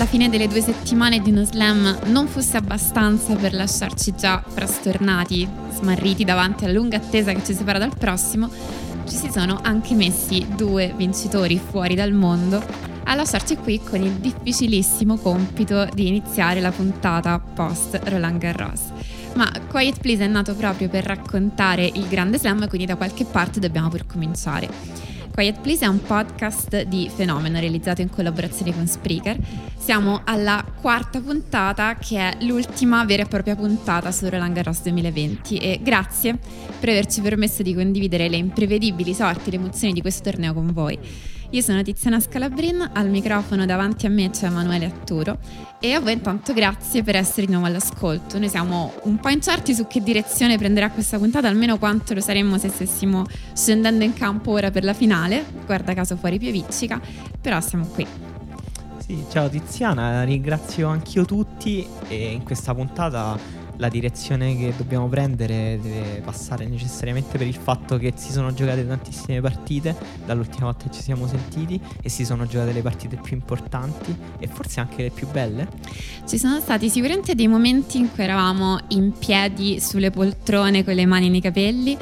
la fine delle 2 settimane di uno slam non fosse abbastanza per lasciarci già frastornati, smarriti davanti alla lunga attesa che ci separa dal prossimo, ci si sono anche messi 2 vincitori fuori dal mondo a lasciarci qui con il difficilissimo compito di iniziare la puntata post Roland Garros. Ma Quiet Please è nato proprio per raccontare il grande slam, quindi da qualche parte dobbiamo pur cominciare. Quiet Please è un podcast di Fenomeno realizzato in collaborazione con Spreaker. Siamo alla 4ª puntata, che è l'ultima vera e propria puntata su Roland Garros 2020, e grazie per averci permesso di condividere le imprevedibili sorti e le emozioni di questo torneo con voi. Io sono Tiziana Scalabrin, al microfono davanti a me c'è Emanuele Atturo, e a voi intanto grazie per essere di nuovo all'ascolto. Noi siamo un po' incerti su che direzione prenderà questa puntata, almeno quanto lo saremmo se stessimo scendendo in campo ora per la finale, guarda caso fuori pioviccica, però siamo qui. Sì, ciao Tiziana, ringrazio anch'io tutti, e in questa puntata la direzione che dobbiamo prendere deve passare necessariamente per il fatto che si sono giocate tantissime partite dall'ultima volta che ci siamo sentiti, e si sono giocate le partite più importanti e forse anche le più belle. Ci sono stati sicuramente dei momenti in cui eravamo in piedi sulle poltrone con le mani nei capelli,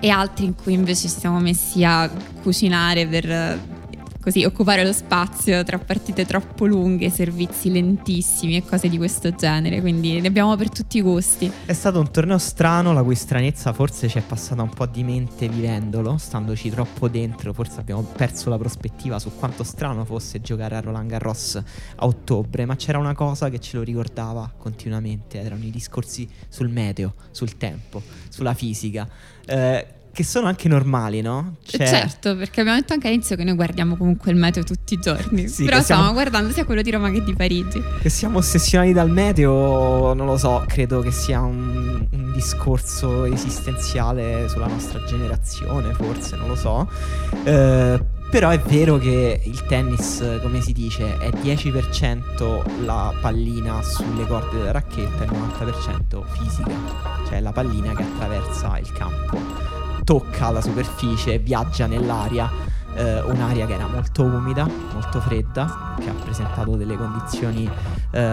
e altri in cui invece ci siamo messi a cucinare per così occupare lo spazio tra partite troppo lunghe, servizi lentissimi e cose di questo genere, quindi ne abbiamo per tutti i gusti. È stato un torneo strano, la cui stranezza forse ci è passata un po' di mente vivendolo, standoci troppo dentro, forse abbiamo perso la prospettiva su quanto strano fosse giocare a Roland Garros a ottobre, ma c'era una cosa che ce lo ricordava continuamente, erano i discorsi sul meteo, sul tempo, sulla fisica. Che sono anche normali, no? Cioè... Certo, perché abbiamo detto anche all'inizio che noi guardiamo comunque il meteo tutti i giorni. Sì, però stiamo guardando sia quello di Roma che di Parigi. Che siamo ossessionati dal meteo, non lo so, credo che sia un discorso esistenziale sulla nostra generazione, forse, non lo so. Però è vero che il tennis, come si dice, è 10% la pallina sulle corde della racchetta e 90% fisica, cioè la pallina che attraversa il campo, tocca la superficie, viaggia nell'aria, un'aria che era molto umida, molto fredda, che ha presentato delle condizioni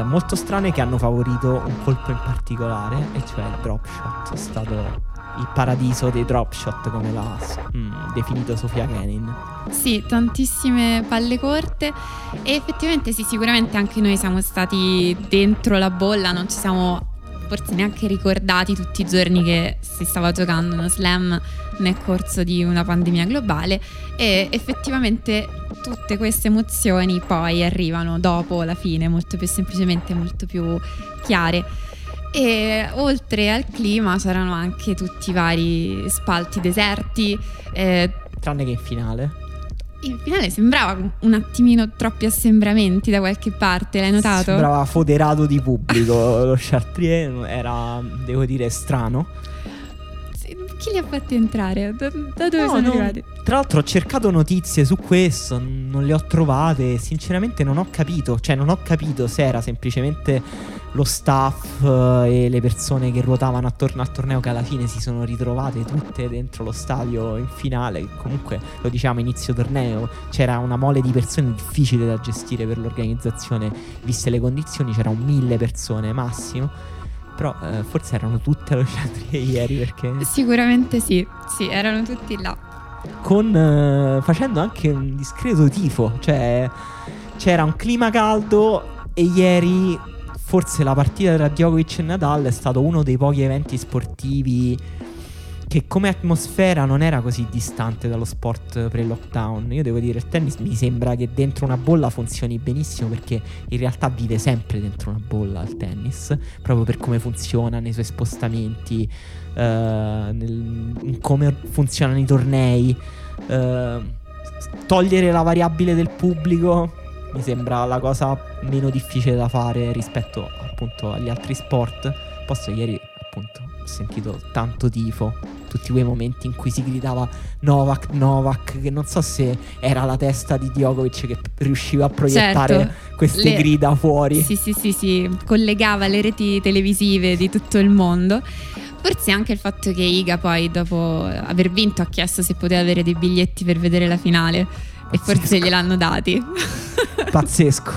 molto strane, che hanno favorito un colpo in particolare, e cioè il drop shot. È stato il paradiso dei drop shot, come l'ha definito Sofia Kenin. Sì, tantissime palle corte, e effettivamente sì, sicuramente anche noi siamo stati dentro la bolla, non ci siamo forse neanche ricordati tutti i giorni che si stava giocando uno slam nel corso di una pandemia globale, e effettivamente tutte queste emozioni poi arrivano dopo la fine, molto più semplicemente, molto più chiare. E oltre al clima c'erano anche tutti i vari spalti deserti, tranne che in finale. In finale sembrava un attimino troppi assembramenti da qualche parte, l'hai notato? Sembrava foderato di pubblico, lo Chatrier era, devo dire, strano. Chi li ha fatti entrare? Da dove sono arrivati? Tra l'altro ho cercato notizie su questo, non le ho trovate, sinceramente non ho capito, cioè non ho capito se era semplicemente lo staff e le persone che ruotavano attorno al torneo, che alla fine si sono ritrovate tutte dentro lo stadio in finale. Comunque, lo diciamo, inizio torneo c'era una mole di persone difficile da gestire per l'organizzazione, viste le condizioni, c'erano 1000 persone massimo, però forse erano tutte allo Chatrier ieri, perché sicuramente sì, erano tutti là, con facendo anche un discreto tifo, cioè c'era un clima caldo, e ieri forse la partita tra Djokovic e Nadal è stato uno dei pochi eventi sportivi che come atmosfera non era così distante dallo sport pre-lockdown. Io devo dire, il tennis mi sembra che dentro una bolla funzioni benissimo, perché in realtà vive sempre dentro una bolla il tennis, proprio per come funziona nei suoi spostamenti, in come funzionano i tornei. Togliere la variabile del pubblico mi sembra la cosa meno difficile da fare rispetto appunto agli altri sport. Posso ieri appunto ho sentito tanto tifo, tutti quei momenti in cui si gridava Novak, che non so se era la testa di Djokovic che riusciva a proiettare, certo, queste grida fuori. Sì, collegava le reti televisive di tutto il mondo. Forse anche il fatto che Iga poi, dopo aver vinto, ha chiesto se poteva avere dei biglietti per vedere la finale, E forse gliel'hanno dati. Pazzesco.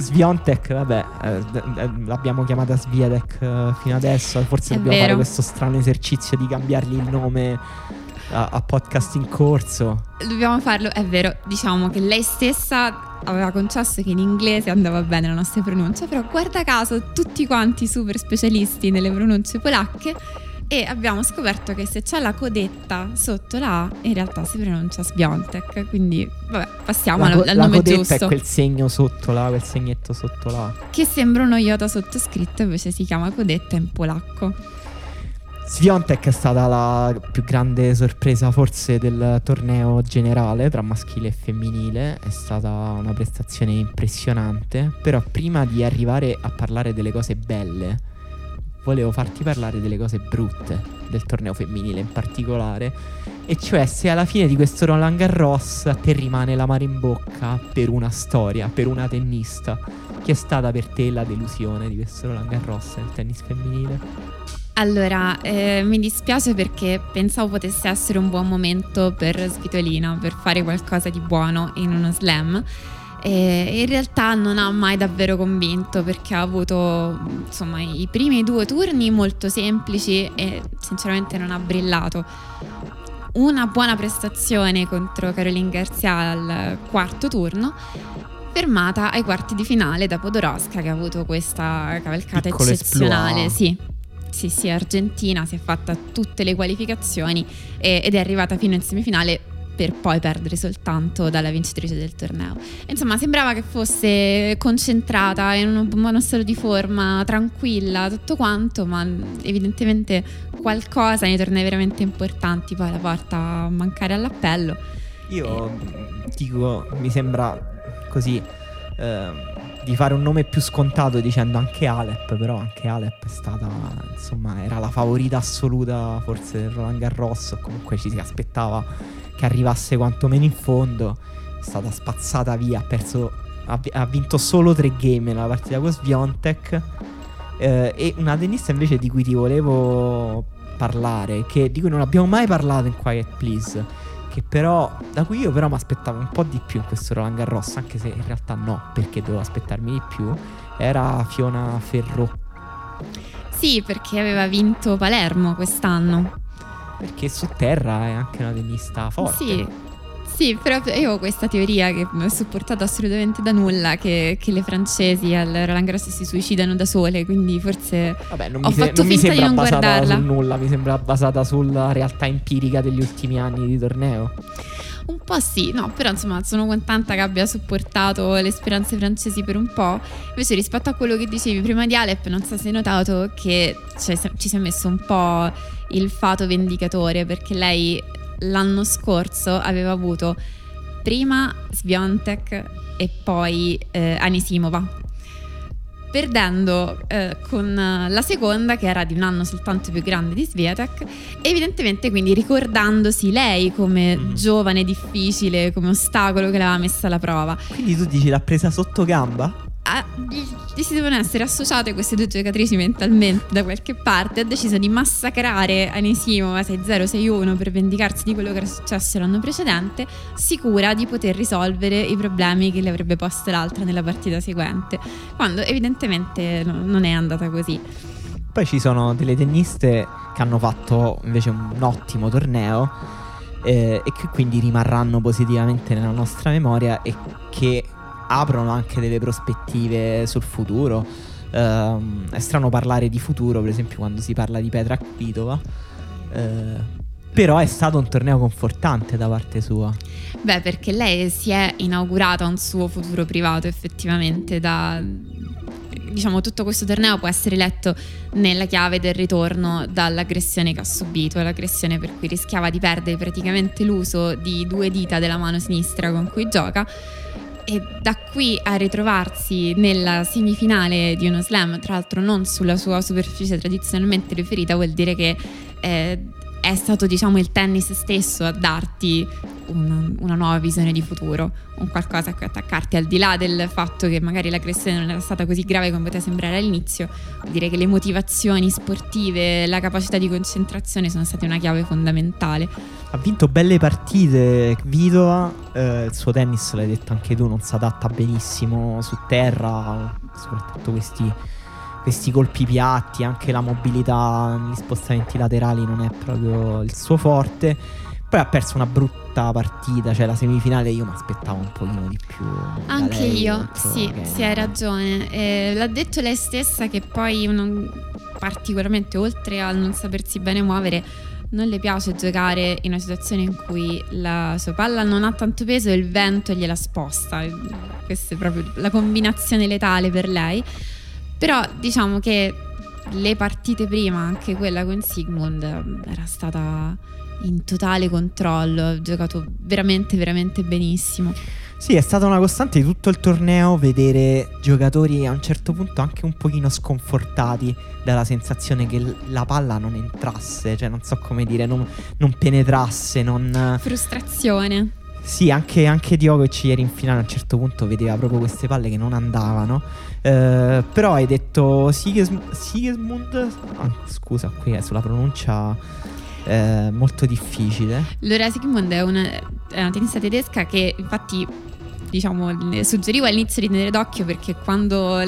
Świątek, vabbè, l'abbiamo chiamata Świątek fino adesso. Forse dobbiamo fare questo strano esercizio di cambiargli il nome a podcast in corso. Dobbiamo farlo, è vero. Diciamo che lei stessa aveva concesso che in inglese andava bene la nostra pronuncia, però guarda caso tutti quanti super specialisti nelle pronunce polacche, e abbiamo scoperto che se c'è la codetta sotto la A in realtà si pronuncia Świątek. Quindi vabbè, passiamo al nome giusto. La codetta è quel segno sotto la A, quel segnetto sotto la A, che sembra uno iota sottoscritto, invece si chiama codetta in polacco. Świątek è stata la più grande sorpresa forse del torneo generale tra maschile e femminile. È stata una prestazione impressionante, però prima di arrivare a parlare delle cose belle volevo farti parlare delle cose brutte del torneo femminile in particolare, e cioè se alla fine di questo Roland Garros a te rimane l'amaro in bocca per una storia, per una tennista. Chi è stata per te la delusione di questo Roland Garros nel tennis femminile? Allora, mi dispiace perché pensavo potesse essere un buon momento per Svitolina, per fare qualcosa di buono in uno slam. In realtà non ha mai davvero convinto, perché ha avuto, insomma, i primi due turni molto semplici e sinceramente non ha brillato. Una buona prestazione contro Caroline Garcia al quarto turno, fermata ai quarti di finale da Podoroska, che ha avuto questa cavalcata piccolo eccezionale. Sì, argentina, si è fatta tutte le qualificazioni ed è arrivata fino in semifinale per poi perdere soltanto dalla vincitrice del torneo. Insomma, sembrava che fosse concentrata, in un buono stato di forma, tranquilla, tutto quanto, ma evidentemente qualcosa nei tornei veramente importanti poi la porta a mancare all'appello. Io dico, mi sembra così di fare un nome più scontato dicendo anche Halep, però anche Halep è stata, insomma, era la favorita assoluta forse del Roland Garros, o comunque ci si aspettava che arrivasse quantomeno in fondo. È stata spazzata via, ha vinto solo 3 game nella partita con Świątek, e una tennista invece di cui ti volevo parlare, di cui non abbiamo mai parlato in Quiet Please, da cui io però mi aspettavo un po' di più in questo Roland Garros, anche se in realtà no, perché dovevo aspettarmi di più, era Fiona Ferro. Sì, perché aveva vinto Palermo quest'anno. Perché su terra è anche una tennista forte. Sì, però io ho questa teoria, che non è supportata assolutamente da nulla, che le francesi al Roland Garros si suicidano da sole, quindi forse mi sembra basata sulla realtà empirica degli ultimi anni di torneo. Un po' sì, no, però insomma sono contenta che abbia supportato le speranze francesi per un po'. Invece rispetto a quello che dicevi prima di Halep, non so se hai notato che ci si è messo un po' il fato vendicatore, perché lei l'anno scorso aveva avuto prima Świątek e poi Anisimova, perdendo con la seconda, che era di un anno soltanto più grande di Świątek, evidentemente quindi ricordandosi lei come giovane, difficile, come ostacolo che l'aveva messa alla prova. Quindi tu dici l'ha presa sotto gamba? Si devono essere associate queste due giocatrici mentalmente da qualche parte. Ha deciso di massacrare Anisimova 6-0, 6-1 per vendicarsi di quello che era successo l'anno precedente, sicura di poter risolvere i problemi che le avrebbe posto l'altra nella partita seguente, quando evidentemente non è andata così. Poi ci sono delle tenniste che hanno fatto invece un ottimo torneo, e che quindi rimarranno positivamente nella nostra memoria e che aprono anche delle prospettive sul futuro. È strano parlare di futuro, per esempio, quando si parla di Petra Kvitova, però è stato un torneo confortante da parte sua. Beh, perché lei si è inaugurata un suo futuro privato, effettivamente. Diciamo, tutto questo torneo può essere letto nella chiave del ritorno dall'aggressione che ha subito, l'aggressione per cui rischiava di perdere praticamente l'uso di 2 dita della mano sinistra con cui gioca. E da qui a ritrovarsi nella semifinale di uno slam, tra l'altro non sulla sua superficie tradizionalmente preferita, vuol dire che è stato, diciamo, il tennis stesso a darti una nuova visione di futuro, un qualcosa a cui attaccarti, al di là del fatto che magari l'aggressione non era stata così grave come poteva sembrare all'inizio. Direi che le motivazioni sportive, la capacità di concentrazione sono state una chiave fondamentale. Ha vinto belle partite Kvitova, il suo tennis, l'hai detto anche tu, non si adatta benissimo su terra, soprattutto questi colpi piatti, anche la mobilità negli spostamenti laterali non è proprio il suo forte. Poi ha perso una brutta partita, cioè la semifinale io mi aspettavo un pochino di più. Anche io, sì, hai ragione. L'ha detto lei stessa che poi particolarmente, oltre al non sapersi bene muovere, non le piace giocare in una situazione in cui la sua palla non ha tanto peso e il vento gliela sposta. Questa è proprio la combinazione letale per lei. Però diciamo che le partite prima, anche quella con Sigmund, era stata in totale controllo, ha giocato veramente veramente benissimo. Sì, è stata una costante di tutto il torneo vedere giocatori a un certo punto anche un pochino sconfortati dalla sensazione che la palla non entrasse, cioè non so come dire, non penetrasse, non... Frustrazione. Sì, anche Djokovic ieri in finale a un certo punto vedeva proprio queste palle che non andavano. Però hai detto Sigismund, scusa, qui è sulla pronuncia molto difficile. Laura Sigmund è una tennista tedesca che infatti, diciamo, suggerivo all'inizio di tenere d'occhio, perché quando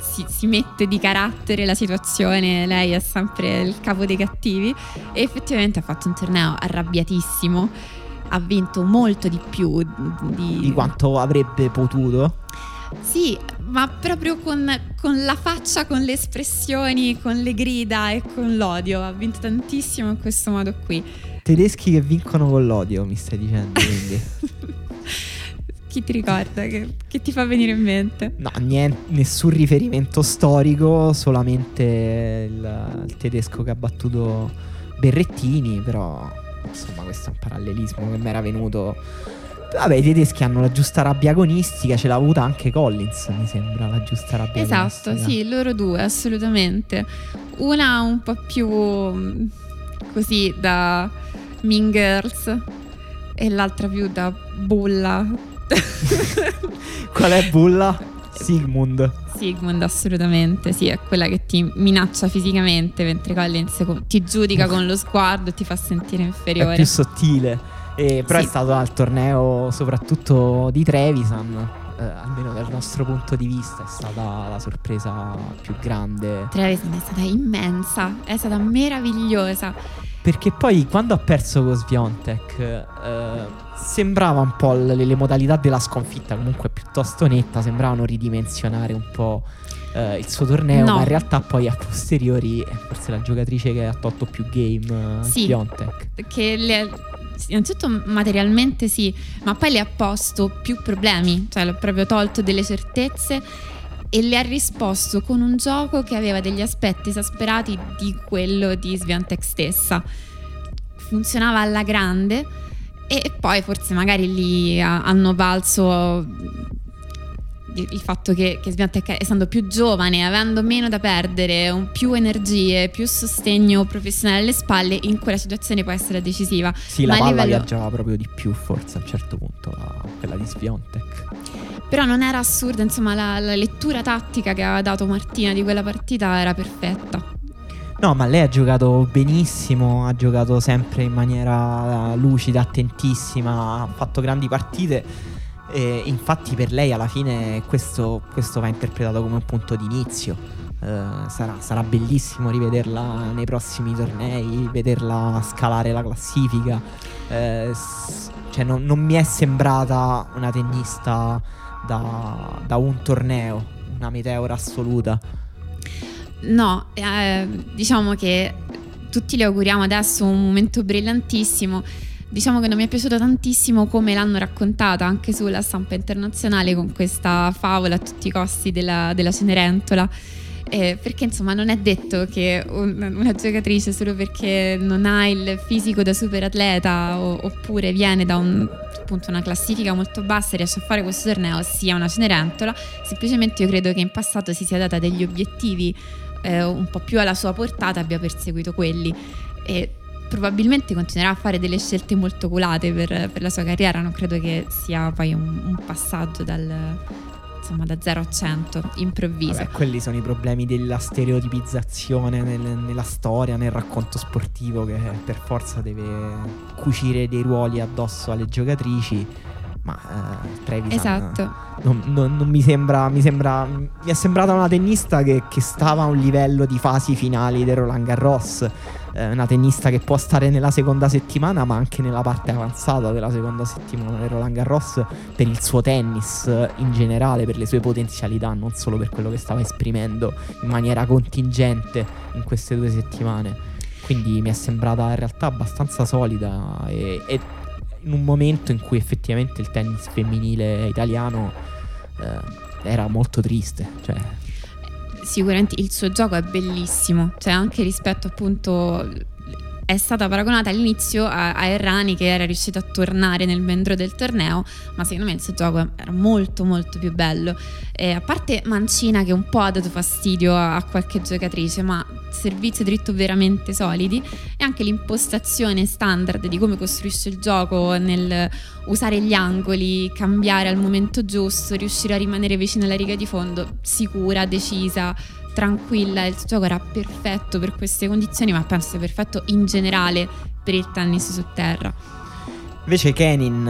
si mette di carattere la situazione lei è sempre il capo dei cattivi, e effettivamente ha fatto un torneo arrabbiatissimo. Ha vinto molto di più di quanto avrebbe potuto. Sì, ma proprio con la faccia, con le espressioni, con le grida e con l'odio. Ha vinto tantissimo in questo modo qui. Tedeschi che vincono con l'odio, mi stai dicendo, quindi. Chi ti ricorda? Che ti fa venire in mente? No, nessun riferimento storico, solamente il tedesco che ha battuto Berrettini, però... Insomma, questo è un parallelismo che mi era venuto. Vabbè, i tedeschi hanno la giusta rabbia agonistica, ce l'ha avuta anche Collins, mi sembra, la giusta rabbia agonistica. Esatto, sì, loro due, assolutamente. Una un po' più così da Mean Girls e l'altra più da Bulla. Qual è Bulla? Sigmund, assolutamente, sì, è quella che ti minaccia fisicamente, mentre Collins ti giudica con lo sguardo e ti fa sentire inferiore. È più sottile, però sì. È stato al torneo soprattutto di Trevisan, almeno dal nostro punto di vista, è stata la sorpresa più grande. Trevisan è stata immensa, è stata meravigliosa. Perché poi quando ha perso con Świątek sembrava un po' le modalità della sconfitta, comunque piuttosto netta, sembravano ridimensionare un po' il suo torneo, no. Ma in realtà poi a posteriori è forse la giocatrice che ha tolto più game, Świątek. Innanzitutto materialmente sì, ma poi le ha posto più problemi, cioè l'ha proprio tolto delle certezze e le ha risposto con un gioco che aveva degli aspetti esasperati di quello di Świątek stessa. Funzionava alla grande e poi forse magari lì hanno valso il fatto che Świątek, essendo più giovane, avendo meno da perdere, più energie, più sostegno professionale alle spalle, in quella situazione può essere decisiva. Sì, ma la palla viaggiava proprio di più forse a un certo punto, quella di Świątek. Però non era assurda, insomma, la lettura tattica che aveva dato Martina di quella partita era perfetta. No, ma lei ha giocato benissimo, ha giocato sempre in maniera lucida, attentissima, ha fatto grandi partite e infatti per lei alla fine questo va interpretato come un punto d'inizio. Sarà bellissimo rivederla nei prossimi tornei, vederla scalare la classifica. Cioè non mi è sembrata una tennista da un torneo, una meteora assoluta. No, diciamo che tutti le auguriamo adesso un momento brillantissimo. Diciamo che non mi è piaciuto tantissimo come l'hanno raccontata anche sulla stampa internazionale, con questa favola a tutti i costi della Cenerentola, perché insomma non è detto che una giocatrice, solo perché non ha il fisico da superatleta oppure viene da appunto una classifica molto bassa, riesce a fare questo torneo, sia una Cenerentola. Semplicemente io credo che in passato si sia data degli obiettivi un po' più alla sua portata, abbia perseguito quelli, e probabilmente continuerà a fare delle scelte molto oculate per la sua carriera. Non credo che sia poi un passaggio da 0 a 100 improvviso. Vabbè, quelli sono i problemi della stereotipizzazione nella storia, nel racconto sportivo, che per forza deve cucire dei ruoli addosso alle giocatrici. Ma Trevisan, esatto, non mi sembra mi è sembrata una tennista che stava a un livello di fasi finali del Roland Garros, una tennista che può stare nella seconda settimana ma anche nella parte avanzata della seconda settimana del Roland Garros, per il suo tennis in generale, per le sue potenzialità, non solo per quello che stava esprimendo in maniera contingente in queste 2 settimane. Quindi mi è sembrata in realtà abbastanza solida e in un momento in cui effettivamente il tennis femminile italiano era molto triste, cioè. Sicuramente il suo gioco è bellissimo, cioè anche rispetto, appunto, è stata paragonata all'inizio a Errani, che era riuscito a tornare nel mendro del torneo, ma secondo me il suo gioco era molto molto più bello, a parte Mancina che un po' ha dato fastidio a qualche giocatrice, ma servizio dritto veramente solidi, e anche l'impostazione standard di come costruisce il gioco nel usare gli angoli, cambiare al momento giusto, riuscire a rimanere vicino alla riga di fondo, sicura, decisa, tranquilla. Il gioco era perfetto per queste condizioni, ma penso sia perfetto in generale per il tennis su terra. Invece Kenin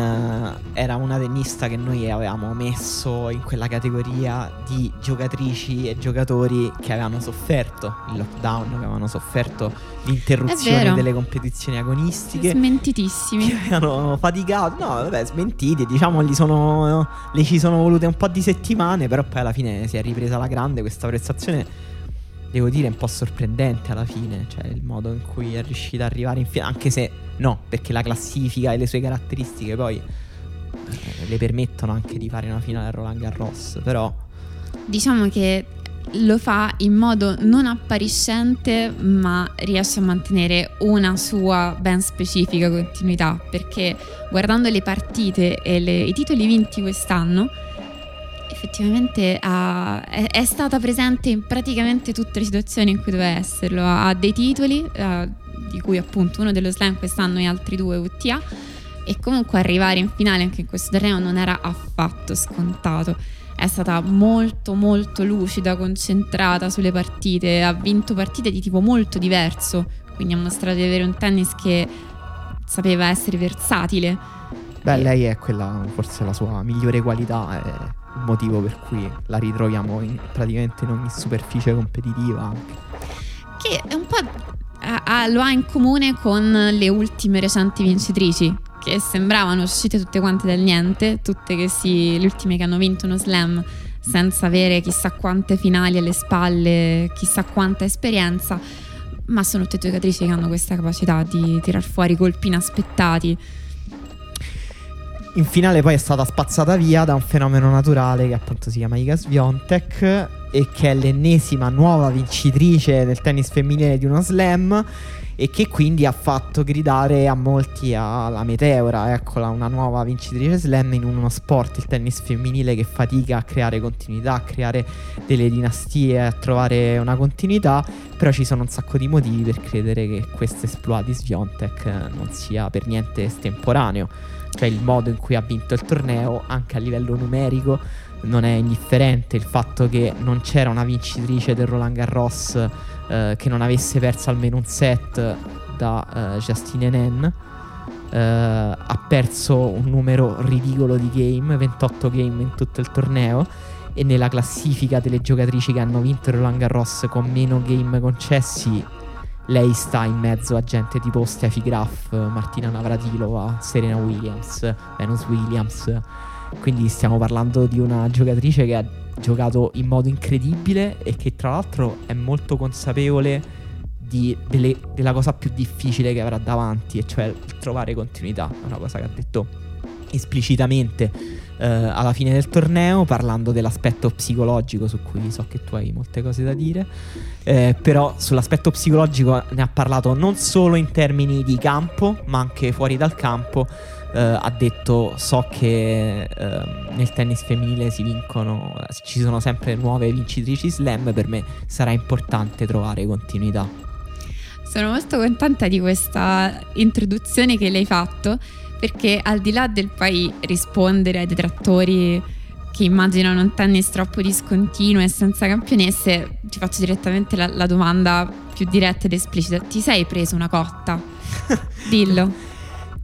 era una tennista che noi avevamo messo in quella categoria di giocatrici e giocatori che avevano sofferto il lockdown, che avevano sofferto l'interruzione delle competizioni agonistiche, smentitissimi, che avevano faticato, smentiti, diciamoli, le ci sono volute un po' di settimane, però poi alla fine si è ripresa alla grande questa prestazione. Devo dire un po' sorprendente alla fine, cioè il modo in cui è riuscita ad arrivare in finale, anche se no, perché la classifica e le sue caratteristiche poi le permettono anche di fare una finale a Roland Garros, però diciamo che lo fa in modo non appariscente, ma riesce a mantenere una sua ben specifica continuità, perché guardando le partite e i titoli vinti quest'anno, effettivamente è stata presente in praticamente tutte le situazioni in cui doveva esserlo. Ha dei titoli, di cui appunto uno dello slam quest'anno e altri 2 WTA, e comunque arrivare in finale anche in questo torneo non era affatto scontato. È stata molto molto lucida, concentrata sulle partite, ha vinto partite di tipo molto diverso, quindi ha mostrato di avere un tennis che sapeva essere versatile. Lei è quella, forse la sua migliore qualità, il motivo per cui la ritroviamo praticamente in ogni superficie competitiva anche. Che è un po' lo ha in comune con le ultime recenti vincitrici, che sembravano uscite tutte quante dal niente, le ultime che hanno vinto uno slam senza avere chissà quante finali alle spalle, chissà quanta esperienza, ma sono tutte giocatrici che hanno questa capacità di tirar fuori colpi inaspettati. In finale poi è stata spazzata via da un fenomeno naturale che appunto si chiama Świątek, e che è l'ennesima nuova vincitrice del tennis femminile di uno slam, e che quindi ha fatto gridare a molti alla meteora, eccola una nuova vincitrice slam in uno sport, il tennis femminile, che fatica a creare continuità, a creare delle dinastie, a trovare una continuità. Però ci sono un sacco di motivi per credere che questo esploit di Świątek non sia per niente estemporaneo, cioè il modo in cui ha vinto il torneo anche a livello numerico non è indifferente, il fatto che non c'era una vincitrice del Roland Garros che non avesse perso almeno un set da Justine Henin. Ha perso un numero ridicolo di game, 28 game in tutto il torneo, e nella classifica delle giocatrici che hanno vinto il Roland Garros con meno game concessi lei sta in mezzo a gente tipo Steffi Graf, Martina Navratilova, Serena Williams, Venus Williams. Quindi stiamo parlando di una giocatrice che ha giocato in modo incredibile e che tra l'altro è molto consapevole della cosa più difficile che avrà davanti, e cioè trovare continuità. È una cosa che ha detto esplicitamente alla fine del torneo, parlando dell'aspetto psicologico, su cui so che tu hai molte cose da dire, però sull'aspetto psicologico ne ha parlato non solo in termini di campo ma anche fuori dal campo. Ha detto: so che nel tennis femminile ci sono sempre nuove vincitrici slam, per me sarà importante trovare continuità. Sono molto contenta di questa introduzione che lei ha fatto, perché al di là del poi rispondere ai detrattori che immaginano un tennis troppo discontinuo e senza campionesse, ti faccio direttamente la domanda più diretta ed esplicita: ti sei preso una cotta? Dillo.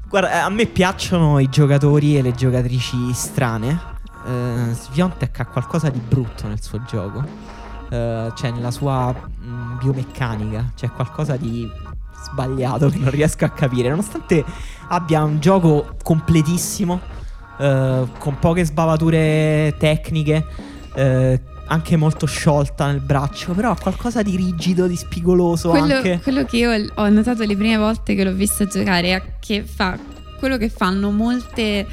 Guarda, a me piacciono i giocatori e le giocatrici strane. Świątek ha qualcosa di brutto nel suo gioco, cioè nella sua biomeccanica c'è qualcosa di sbagliato che non riesco a capire, nonostante abbia un gioco completissimo, con poche sbavature tecniche, anche molto sciolta nel braccio, però ha qualcosa di rigido, di spigoloso. Quello che io ho notato le prime volte che l'ho vista giocare è che fa quello che fanno molte...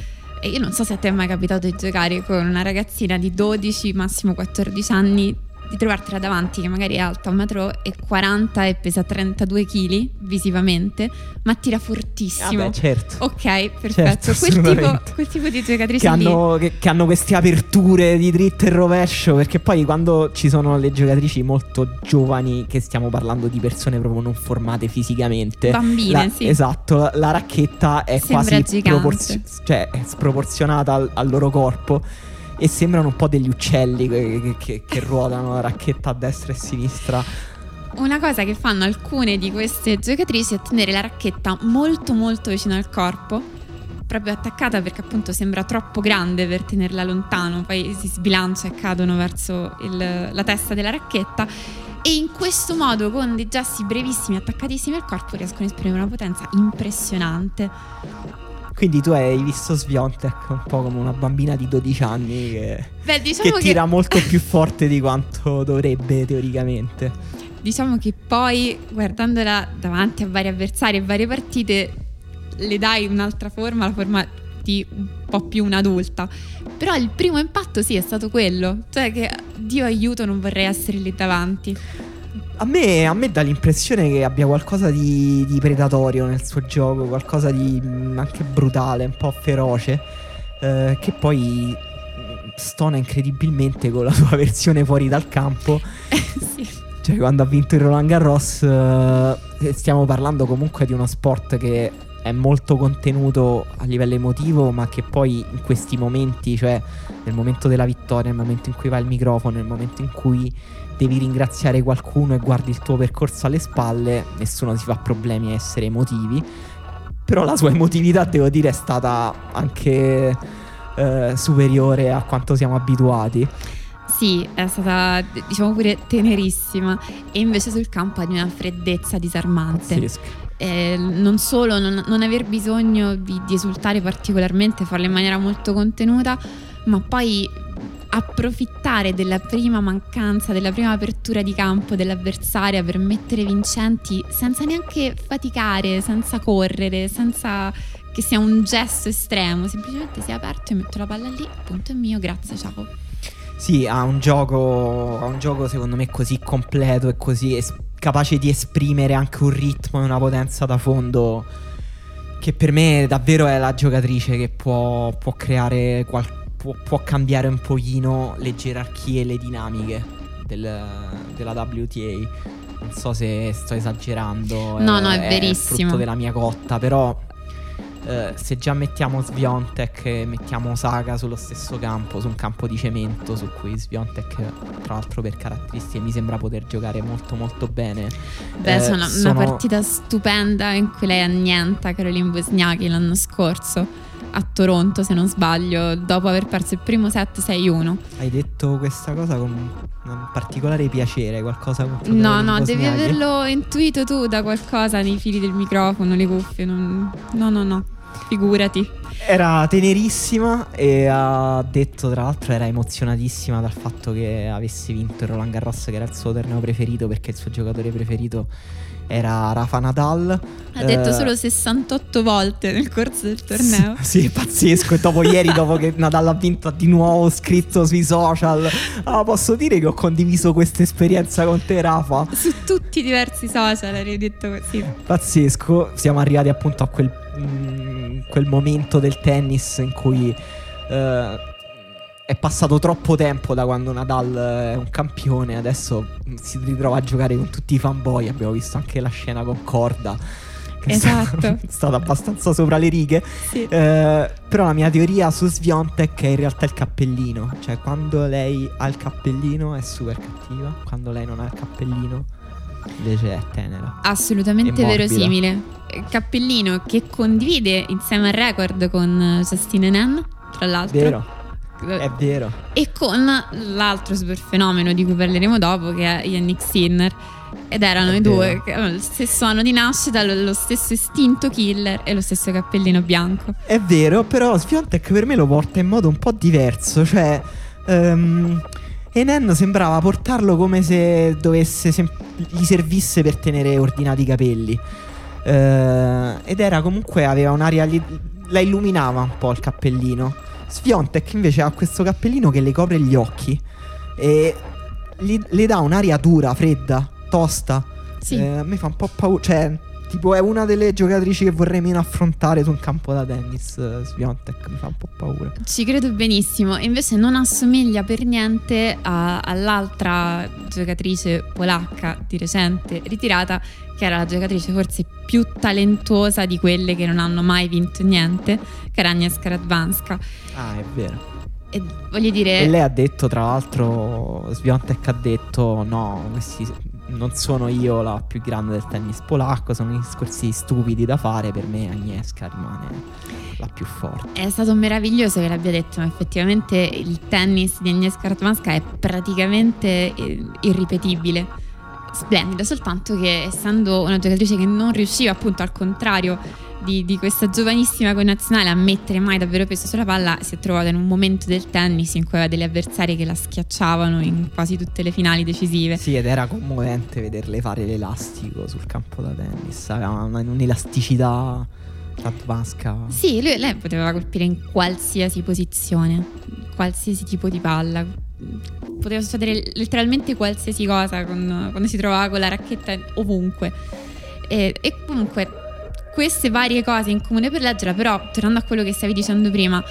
E io non so se a te è mai capitato di giocare con una ragazzina di 12, massimo 14 anni, di trovartela davanti che magari è alta 1,40 m e pesa 32 kg visivamente, ma tira fortissimo. Ah beh, certo. Ok, perfetto. Certo, quel tipo di giocatrici che hanno queste aperture di dritto e rovescio, perché poi quando ci sono le giocatrici molto giovani, che stiamo parlando di persone proprio non formate fisicamente, bambine, sì. Esatto, la racchetta è quasi è sproporzionata al loro corpo. E sembrano un po' degli uccelli che ruotano la racchetta a destra e a sinistra. Una cosa che fanno alcune di queste giocatrici è tenere la racchetta molto molto vicino al corpo, proprio attaccata, perché appunto sembra troppo grande per tenerla lontano, poi si sbilancia e cadono verso la testa della racchetta. E in questo modo, con dei gesti brevissimi attaccatissimi al corpo, riescono a esprimere una potenza impressionante. Quindi tu hai visto Świątek un po' come una bambina di 12 anni che tira molto più forte di quanto dovrebbe teoricamente. Diciamo che poi, guardandola davanti a vari avversari e varie partite, le dai un'altra forma, la forma di un po' più un'adulta. Però il primo impatto sì è stato quello, cioè che Dio aiuto non vorrei essere lì davanti. A me dà l'impressione che abbia qualcosa di predatorio nel suo gioco, qualcosa di anche brutale, un po' feroce, che poi stona incredibilmente con la sua versione fuori dal campo. Sì. Cioè, quando ha vinto il Roland Garros, stiamo parlando comunque di uno sport che è molto contenuto a livello emotivo, ma che poi in questi momenti, cioè nel momento della vittoria, nel momento in cui va il microfono, nel momento in cui devi ringraziare qualcuno e guardi il tuo percorso alle spalle, nessuno si fa problemi a essere emotivi. Però la sua emotività, devo dire, è stata anche superiore a quanto siamo abituati. Sì, è stata, diciamo, pure tenerissima. E invece sul campo ha di una freddezza disarmante. Non solo non aver bisogno di esultare particolarmente, farlo in maniera molto contenuta, ma poi approfittare della prima mancanza, della prima apertura di campo dell'avversaria per mettere vincenti senza neanche faticare, senza correre, senza che sia un gesto estremo. Semplicemente si è aperto e metto la palla lì, appunto è mio, grazie, ciao. Sì, ha un gioco secondo me così completo e così capace di esprimere anche un ritmo e una potenza da fondo, che per me davvero è la giocatrice che può creare qualcosa. Può cambiare un pochino le gerarchie e le dinamiche della WTA. Non so se sto esagerando. No, è verissimo. È frutto della mia cotta. Però se già mettiamo Świątek e mettiamo Saga sullo stesso campo, su un campo di cemento su cui Świątek, tra l'altro per caratteristiche, mi sembra poter giocare molto molto bene. Beh, sono una partita stupenda in cui lei annienta Caroline Wozniacki l'anno scorso a Toronto, se non sbaglio, dopo aver perso il primo set 6-1. Hai detto questa cosa con un particolare piacere, qualcosa contro No, devi averlo intuito tu da qualcosa nei fili del microfono, le cuffie, no, figurati. Era tenerissima e ha detto, tra l'altro, era emozionatissima dal fatto che avesse vinto il Roland Garros, che era il suo torneo preferito, perché il suo giocatore preferito era Rafa Nadal. Ha detto solo 68 volte nel corso del torneo. Sì, è pazzesco. E dopo ieri, dopo che Nadal ha vinto, ha di nuovo scritto sui social: posso dire che ho condiviso questa esperienza con te, Rafa? Su tutti i diversi social avrei detto così. Pazzesco. Siamo arrivati appunto a quel momento del tennis in cui è passato troppo tempo da quando Nadal è un campione, adesso si ritrova a giocare con tutti i fanboy. Abbiamo visto anche la scena con Corda, che esatto, è stata abbastanza sopra le righe, sì. Però la mia teoria su Świątek è in realtà il cappellino. Cioè quando lei ha il cappellino è super cattiva, quando lei non ha il cappellino invece è tenera. Assolutamente verosimile. Cappellino che condivide insieme al record con Justine Henin, tra l'altro. Vero. È vero. E con l'altro super fenomeno di cui parleremo dopo, che è Jannik Sinner. Ed erano i due, lo stesso anno di nascita, lo stesso istinto killer e lo stesso cappellino bianco. È vero, però Świątek per me lo porta in modo un po' diverso. Cioè Henin sembrava portarlo come se dovesse gli servisse per tenere ordinati i capelli, ed era comunque, aveva un'aria, la illuminava un po' il cappellino. Świątek invece ha questo cappellino che le copre gli occhi e le dà un'aria dura, fredda, tosta, sì. A me fa un po' paura, cioè tipo è una delle giocatrici che vorrei meno affrontare su un campo da tennis. Świątek mi fa un po' paura. Ci credo benissimo. Invece non assomiglia per niente all'altra giocatrice polacca di recente ritirata, che era la giocatrice forse più talentuosa di quelle che non hanno mai vinto niente, che era Ania Skarbadska. Ah, è vero. E voglio dire, e lei ha detto, tra l'altro Świątek ha detto: no, questi non sono io la più grande del tennis polacco, sono discorsi stupidi da fare, per me Agnieszka rimane la più forte. È stato meraviglioso che l'abbia detto, ma effettivamente il tennis di Agnieszka Radwańska è praticamente irripetibile, splendido, soltanto che essendo una giocatrice che non riusciva, appunto al contrario di questa giovanissima connazionale, a mettere mai davvero peso sulla palla, si è trovata in un momento del tennis in cui aveva delle avversarie che la schiacciavano in quasi tutte le finali decisive. Sì, ed era commovente vederle fare l'elastico sul campo da tennis, aveva un'elasticità Radwańska. Sì, lei poteva colpire in qualsiasi posizione, qualsiasi tipo di palla, poteva succedere letteralmente qualsiasi cosa quando si trovava con la racchetta ovunque. E comunque queste varie cose in comune per leggerla. Però tornando a quello che stavi dicendo prima,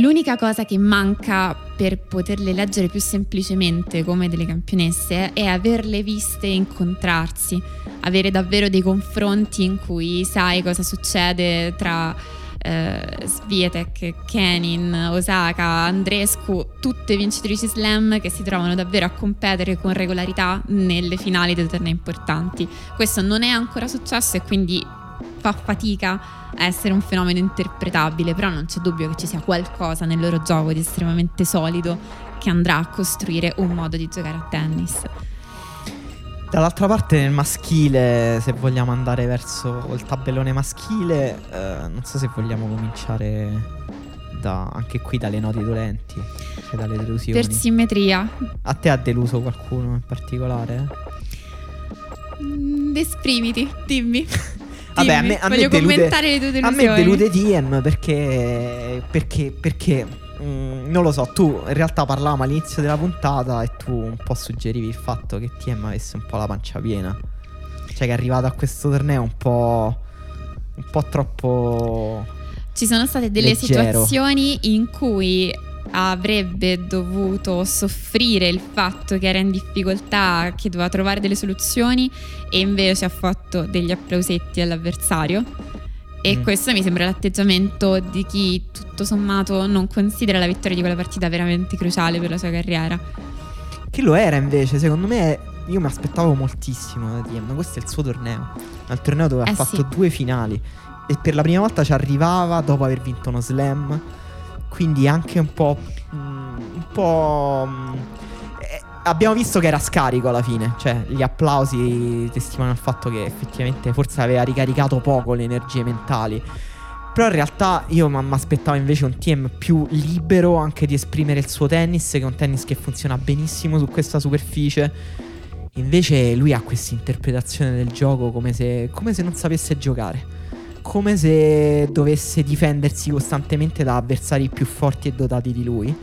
l'unica cosa che manca per poterle leggere più semplicemente come delle campionesse è averle viste incontrarsi, avere davvero dei confronti in cui sai cosa succede tra Świątek, Kenin, Osaka, Andreescu, tutte vincitrici slam che si trovano davvero a competere con regolarità nelle finali dei tornei importanti. Questo non è ancora successo e quindi fa fatica a essere un fenomeno interpretabile, però non c'è dubbio che ci sia qualcosa nel loro gioco di estremamente solido che andrà a costruire un modo di giocare a tennis. Dall'altra parte nel maschile, se vogliamo andare verso il tabellone maschile, non so se vogliamo cominciare anche qui dalle note dolenti, cioè dalle delusioni. Per simmetria, a te ha deluso qualcuno in particolare? Esprimiti, dimmi. Vabbè, voglio commentare le tue delusioni. A me delude Thiem perché non lo so, tu in realtà parlavamo all'inizio della puntata e tu un po' suggerivi il fatto che Thiem avesse un po' la pancia piena, cioè che è arrivato a questo torneo un po' troppo. Ci sono state delle situazioni in cui avrebbe dovuto soffrire il fatto che era in difficoltà, che doveva trovare delle soluzioni, e invece ha fatto degli applausetti all'avversario. E questo mi sembra l'atteggiamento di chi tutto sommato non considera la vittoria di quella partita veramente cruciale per la sua carriera. Che lo era invece, secondo me. Io mi aspettavo moltissimo da Thiem. Questo è il suo torneo, al torneo dove ha fatto due finali e per la prima volta ci arrivava dopo aver vinto uno slam. Quindi anche un po' abbiamo visto che era scarico alla fine. Cioè gli applausi testimoniano il fatto che effettivamente forse aveva ricaricato poco le energie mentali. Però in realtà io mi aspettavo invece un Thiem più libero anche di esprimere il suo tennis, che è un tennis che funziona benissimo su questa superficie. Invece lui ha questa interpretazione del gioco come se non sapesse giocare, come se dovesse difendersi costantemente da avversari più forti e dotati di lui,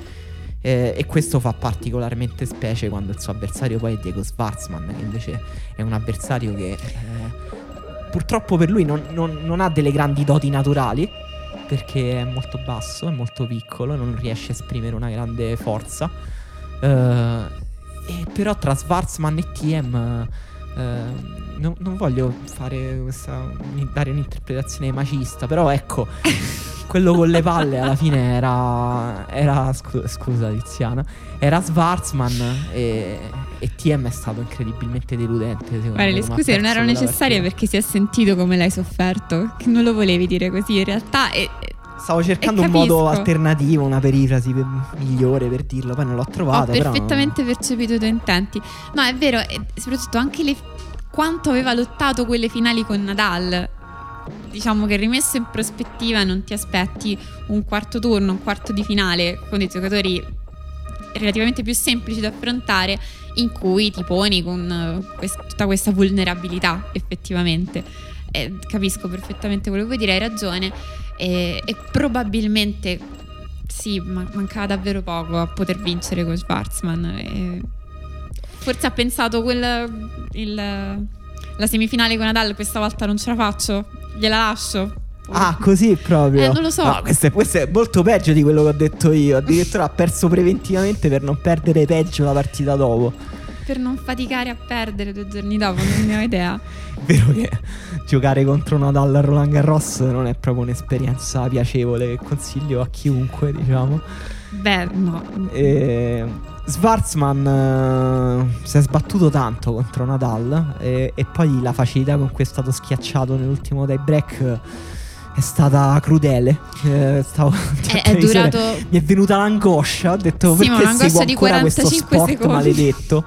e questo fa particolarmente specie quando il suo avversario poi è Diego Schwartzman, che invece è un avversario che purtroppo per lui non ha delle grandi doti naturali, perché è molto basso, è molto piccolo, non riesce a esprimere una grande forza. Però tra Schwartzman e Thiem non voglio fare dare un'interpretazione macista, però ecco, quello con le palle alla fine era Tiziana, era Schwartzman, e Thiem è stato incredibilmente deludente. Guarda, le scuse non erano necessarie perché si è sentito come l'hai sofferto, che non lo volevi dire così in realtà. Stavo cercando un modo alternativo, una perifrasi migliore per dirlo, poi non l'ho trovata. Ho perfettamente percepito i tuoi intenti. No, è vero, e soprattutto anche quanto aveva lottato quelle finali con Nadal. Diciamo che rimesso in prospettiva non ti aspetti un quarto turno, un quarto di finale con dei giocatori relativamente più semplici da affrontare, in cui ti poni con tutta questa vulnerabilità effettivamente. Capisco perfettamente quello che vuoi dire, hai ragione, e probabilmente sì, mancava davvero poco a poter vincere con Schwartzman. Forse ha pensato la semifinale con Nadal, questa volta non ce la faccio, gliela lascio. Ah, così proprio? Non lo so. No, questo è molto peggio di quello che ho detto io. Addirittura ha perso preventivamente per non perdere peggio la partita dopo, per non faticare a perdere 2 giorni dopo. Non ne ho idea. Vero che giocare contro Nadal a Roland Garros non è proprio un'esperienza piacevole, che consiglio a chiunque, diciamo. Beh, no. Schwartzman si è sbattuto tanto contro Nadal, e poi la facilità con cui è stato schiacciato nell'ultimo tie break è stata crudele. È durato... Mi è venuta l'angoscia, ho detto sì, perché seguo ancora questo sport secondi maledetto.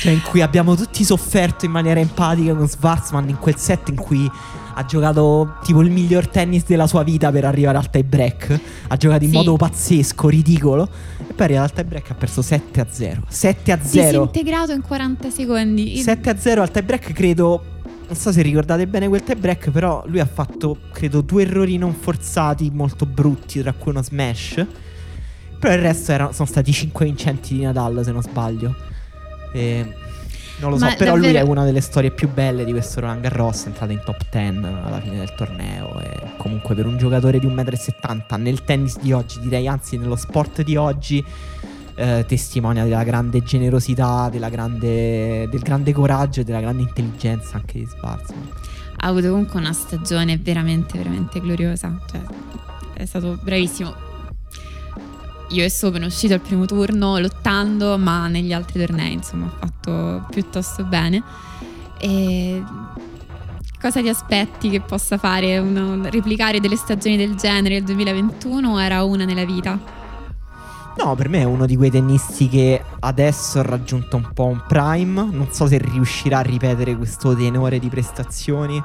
Cioè, in cui abbiamo tutti sofferto in maniera empatica con Schwartzman, in quel set in cui ha giocato tipo il miglior tennis della sua vita per arrivare al tie break. Ha giocato in modo pazzesco, ridicolo, e poi arriva al tie break, ha perso 7-0. 7-0 disintegrato in 40 secondi. 7-0 al tie break, credo. Non so se ricordate bene quel tie break, però lui ha fatto, credo, 2 errori non forzati molto brutti, tra cui uno smash. Però il resto sono stati 5 vincenti di Nadal, se non sbaglio. Non lo so, però davvero... lui è una delle storie più belle di questo Roland Garros. È entrato in top 10 alla fine del torneo, e comunque per un giocatore di 1,70 m nel tennis di oggi, direi anzi nello sport di oggi, testimonia della grande generosità, del grande coraggio e della grande intelligenza anche di Schwartzman. Ha avuto comunque una stagione veramente veramente gloriosa, cioè, è stato bravissimo. Io e sono uscito al primo turno lottando, ma negli altri tornei insomma ho fatto piuttosto bene. E cosa ti aspetti che possa fare? Replicare delle stagioni del genere nel 2021 era una nella vita? No, per me è uno di quei tennisti che adesso ha raggiunto un po' un prime. Non so se riuscirà a ripetere questo tenore di prestazioni,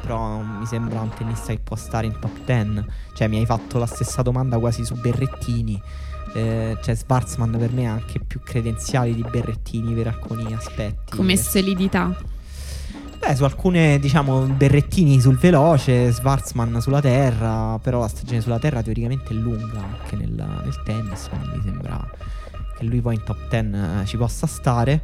però mi sembra un tennista che può stare in top 10. Cioè, mi hai fatto la stessa domanda quasi su Berrettini. Cioè, Schwartzman per me ha anche più credenziali di Berrettini per alcuni aspetti. Come solidità? Beh, su alcune, diciamo, Berrettini sul veloce, Schwartzman sulla terra. Però la stagione sulla terra teoricamente è lunga anche nel tennis, quindi mi sembra che lui poi in top 10 ci possa stare.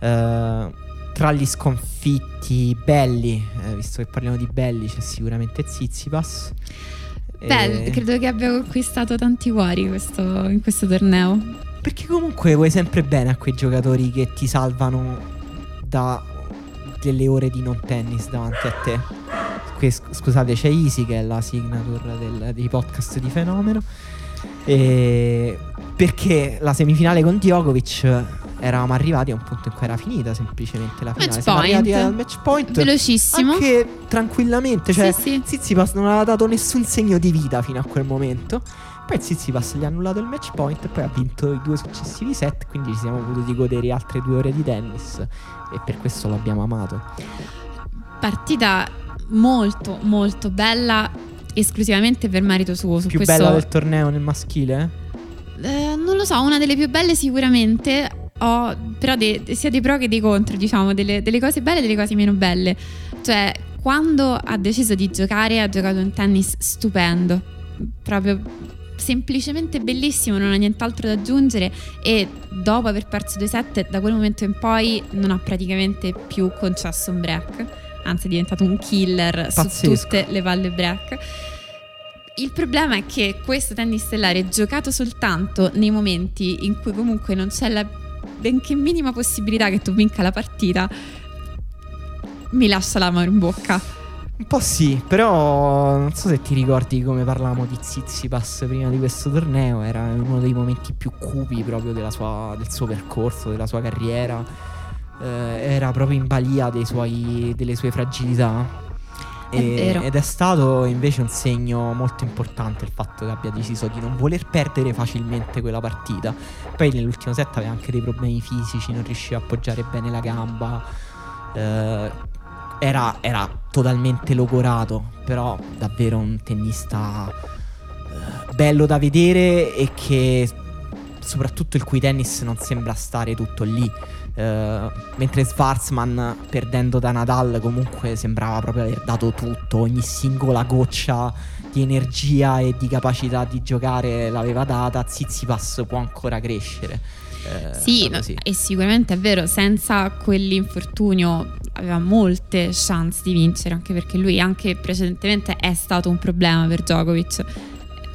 Tra gli sconfitti belli, visto che parliamo di belli, c'è sicuramente Tsitsipas. Beh, credo che abbia conquistato tanti cuori in questo torneo, perché comunque vuoi sempre bene a quei giocatori che ti salvano da delle ore di non tennis davanti a te. Scusate, c'è Easy che è la signature dei podcast di Fenomeno, perché la semifinale con Djokovic eravamo arrivati a un punto in cui era finita semplicemente la finale. Siamo arrivati al match point velocissimo, anche tranquillamente, cioè Tsitsipas non aveva dato nessun segno di vita fino a quel momento. Poi Tsitsipas gli ha annullato il match point e poi ha vinto i 2 successivi set, quindi ci siamo potuti godere altre 2 ore di tennis, e per questo l'abbiamo amato. Partita molto molto bella, esclusivamente per merito suo. Su più questo... bella del torneo nel maschile? Non lo so, una delle più belle sicuramente. Però sia dei pro che dei contro, diciamo, delle cose belle e delle cose meno belle. Cioè, quando ha deciso di giocare, ha giocato un tennis stupendo, proprio semplicemente bellissimo, non ha nient'altro da aggiungere. E dopo aver perso 2 set, da quel momento in poi non ha praticamente più concesso un break, anzi è diventato un killer. Pazzesco. Su tutte le palle break. Il problema è che questo tennis stellare è giocato soltanto nei momenti in cui comunque non c'è la benché minima possibilità che tu vinca la partita. Mi lascia l'amaro in bocca. Un po' sì, però non so se ti ricordi come parlavamo di Tsitsipas prima di questo torneo. Era uno dei momenti più cupi proprio della sua, del suo percorso, della sua carriera. Era proprio in balia dei suoi, delle sue fragilità. Ed è stato invece un segno molto importante il fatto che abbia deciso di non voler perdere facilmente quella partita. Poi nell'ultimo set aveva anche dei problemi fisici, non riusciva a appoggiare bene la gamba, era totalmente logorato, però davvero un tennista bello da vedere e che soprattutto il cui tennis non sembra stare tutto lì. Mentre Schwartzman, perdendo da Nadal, comunque sembrava proprio aver dato tutto, ogni singola goccia di energia e di capacità di giocare l'aveva data. Tsitsipas può ancora crescere. Sì, no, e sicuramente è vero, senza quell'infortunio aveva molte chance di vincere, anche perché lui anche precedentemente è stato un problema per Djokovic.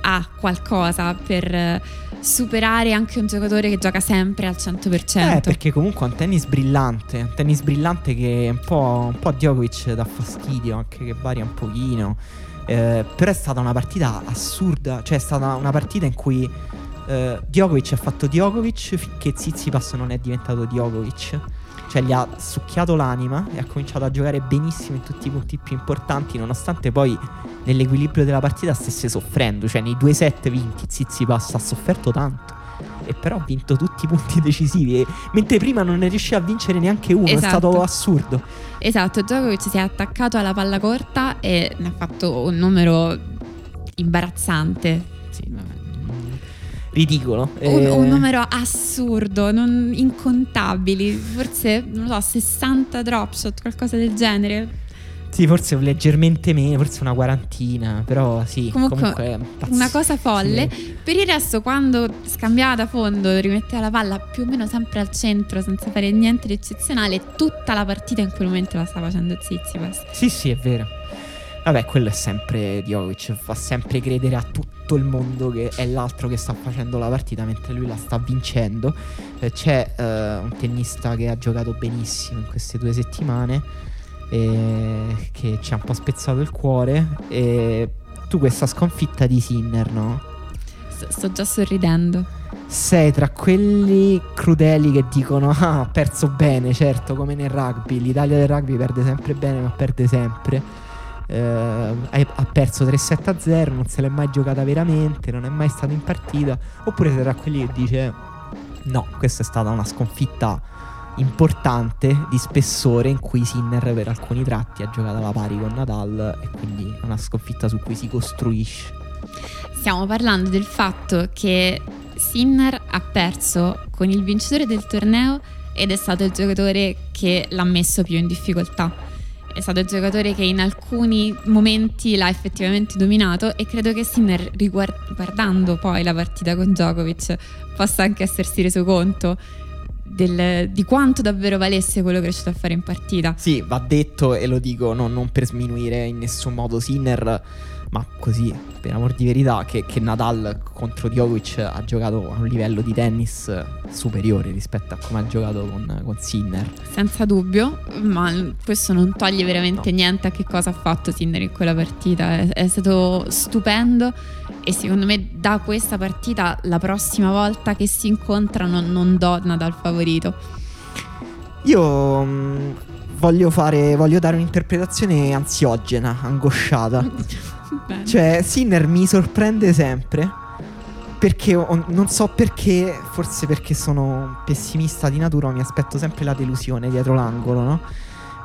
Ha qualcosa per superare anche un giocatore che gioca sempre al 100%. Perché comunque è un tennis brillante che un po' a Djokovic dà fastidio, anche che varia un pochino, però è stata una partita assurda, cioè è stata una partita in cui Djokovic ha fatto Djokovic finché Tsitsipas non è diventato Djokovic, cioè gli ha succhiato l'anima e ha cominciato a giocare benissimo in tutti i punti più importanti, nonostante poi nell'equilibrio della partita stesse soffrendo. Cioè nei due set vinti Tsitsipas ha sofferto tanto e però ha vinto tutti i punti decisivi, mentre prima non ne riusciva a vincere neanche uno. Esatto. È stato assurdo. Esatto, Djokovic si è attaccato alla palla corta e ne ha fatto un numero imbarazzante. Sì, vabbè. Ridicolo, un numero assurdo, non incontabili, forse non lo so, 60 drop shot, qualcosa del genere. Sì, forse leggermente meno, forse una quarantina, però sì, comunque una cosa folle. Sì. Per il resto, quando scambiava da fondo, rimetteva la palla più o meno sempre al centro, senza fare niente di eccezionale. Tutta la partita in quel momento la stava facendo Tsitsipas. Sì, è vero. Vabbè, quello è sempre Djokovic, fa sempre credere a tutto il mondo che è l'altro che sta facendo la partita mentre lui la sta vincendo. C'è un tennista che ha giocato benissimo in queste 2 settimane che ci ha un po' spezzato il cuore. E tu questa sconfitta di Sinner, no? Sto già sorridendo. Sei tra quelli crudeli che dicono ha perso bene, certo, come nel rugby. L'Italia del rugby perde sempre bene, ma perde sempre. Ha perso 3-7-0, non se l'è mai giocata veramente, non è mai stato in partita. Oppure sarà quelli che dice no, questa è stata una sconfitta importante, di spessore, in cui Sinner per alcuni tratti ha giocato alla pari con Nadal e quindi è una sconfitta su cui si costruisce. Stiamo parlando del fatto che Sinner ha perso con il vincitore del torneo ed è stato il giocatore che l'ha messo più in difficoltà. È stato il giocatore che in alcuni momenti l'ha effettivamente dominato e credo che Sinner, guardando poi la partita con Djokovic, possa anche essersi reso conto di quanto davvero valesse quello che è riuscito a fare in partita. Sì, va detto, e lo dico non per sminuire in nessun modo Sinner, ma così, per amor di verità, che Nadal contro Djokovic ha giocato a un livello di tennis superiore rispetto a come ha giocato con Sinner. Senza dubbio, ma questo non toglie veramente niente a che cosa ha fatto Sinner in quella partita. È stato stupendo e secondo me da questa partita la prossima volta che si incontrano non do Nadal favorito. Io voglio dare un'interpretazione ansiogena, angosciata. Bene. Cioè Sinner mi sorprende sempre, perché non so perché, forse perché sono pessimista di natura, mi aspetto sempre la delusione dietro l'angolo, no?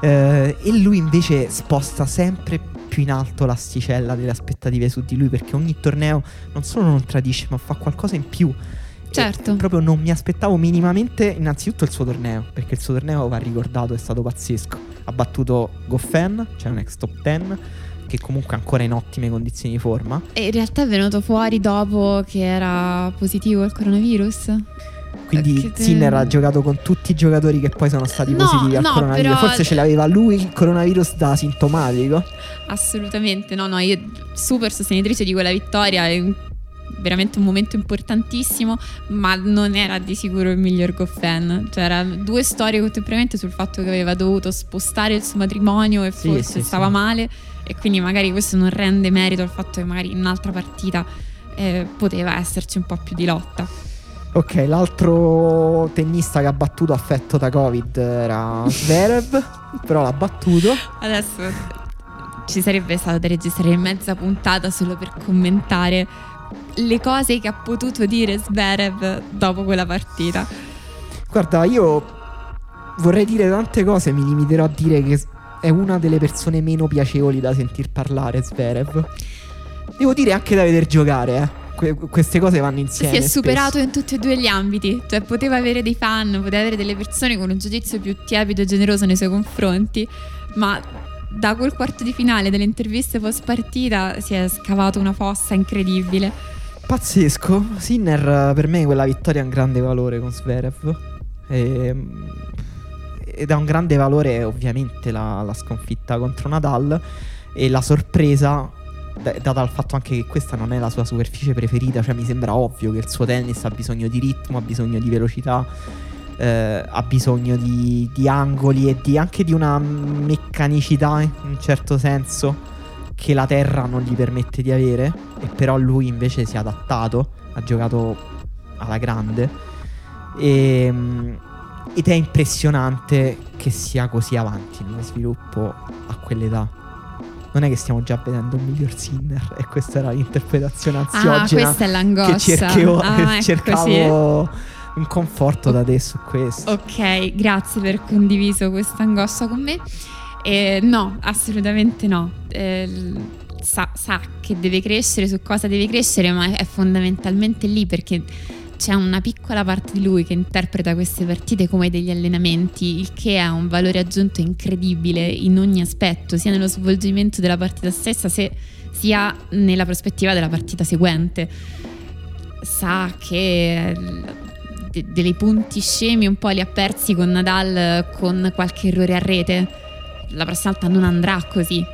E lui invece sposta sempre più in alto l'asticella delle aspettative su di lui, perché ogni torneo non solo non tradisce ma fa qualcosa in più. Certo. Proprio non mi aspettavo minimamente innanzitutto il suo torneo, perché il suo torneo, va ricordato, è stato pazzesco. Ha battuto Goffin, cioè un ex top 10 che comunque ancora in ottime condizioni di forma. E in realtà è venuto fuori dopo che era positivo al coronavirus? Quindi Sinner ha giocato con tutti i giocatori che poi sono stati positivi al coronavirus. Forse ce l'aveva lui il coronavirus da asintomatico. Assolutamente, no, io super sostenitrice di quella vittoria, è veramente un momento importantissimo, ma non era di sicuro il miglior Goffin. Cioè, erano due storie contemporaneamente sul fatto che aveva dovuto spostare il suo matrimonio e forse stava male, e quindi magari questo non rende merito al fatto che magari in un'altra partita poteva esserci un po' più di lotta. Ok, l'altro tennista che ha battuto affetto da Covid era Zverev, però l'ha battuto. Adesso ci sarebbe stato da registrare mezza puntata solo per commentare le cose che ha potuto dire Zverev dopo quella partita. Guarda, io vorrei dire tante cose, mi limiterò a dire che è una delle persone meno piacevoli da sentir parlare, Zverev. Devo dire anche da veder giocare, queste cose vanno insieme. Si è superato in tutti e due gli ambiti, cioè poteva avere dei fan, poteva avere delle persone con un giudizio più tiepido e generoso nei suoi confronti, ma da quel quarto di finale delle interviste post partita si è scavato una fossa incredibile. Pazzesco. Sinner, per me quella vittoria ha un grande valore con Zverev, ed ha un grande valore ovviamente la sconfitta contro Nadal, e la sorpresa data dal fatto anche che questa non è la sua superficie preferita. Cioè mi sembra ovvio che il suo tennis ha bisogno di ritmo, ha bisogno di velocità, ha bisogno di angoli e anche di una meccanicità in un certo senso che la terra non gli permette di avere, e però lui invece si è adattato, ha giocato alla grande, ed è impressionante che sia così avanti nello sviluppo a quell'età. Non è che stiamo già vedendo un miglior Sinner, e questa era l'interpretazione ansiogena che cercavo così. Un conforto da te su questo. Ok, grazie per condiviso questa angoscia con me. No, assolutamente no. Sa che deve crescere, su cosa deve crescere, ma è fondamentalmente lì, perché c'è una piccola parte di lui che interpreta queste partite come degli allenamenti, il che ha un valore aggiunto incredibile in ogni aspetto, sia nello svolgimento della partita stessa, sia nella prospettiva della partita seguente. Sa che dei punti scemi un po' li ha persi con Nadal con qualche errore a rete. La prossima volta non andrà così.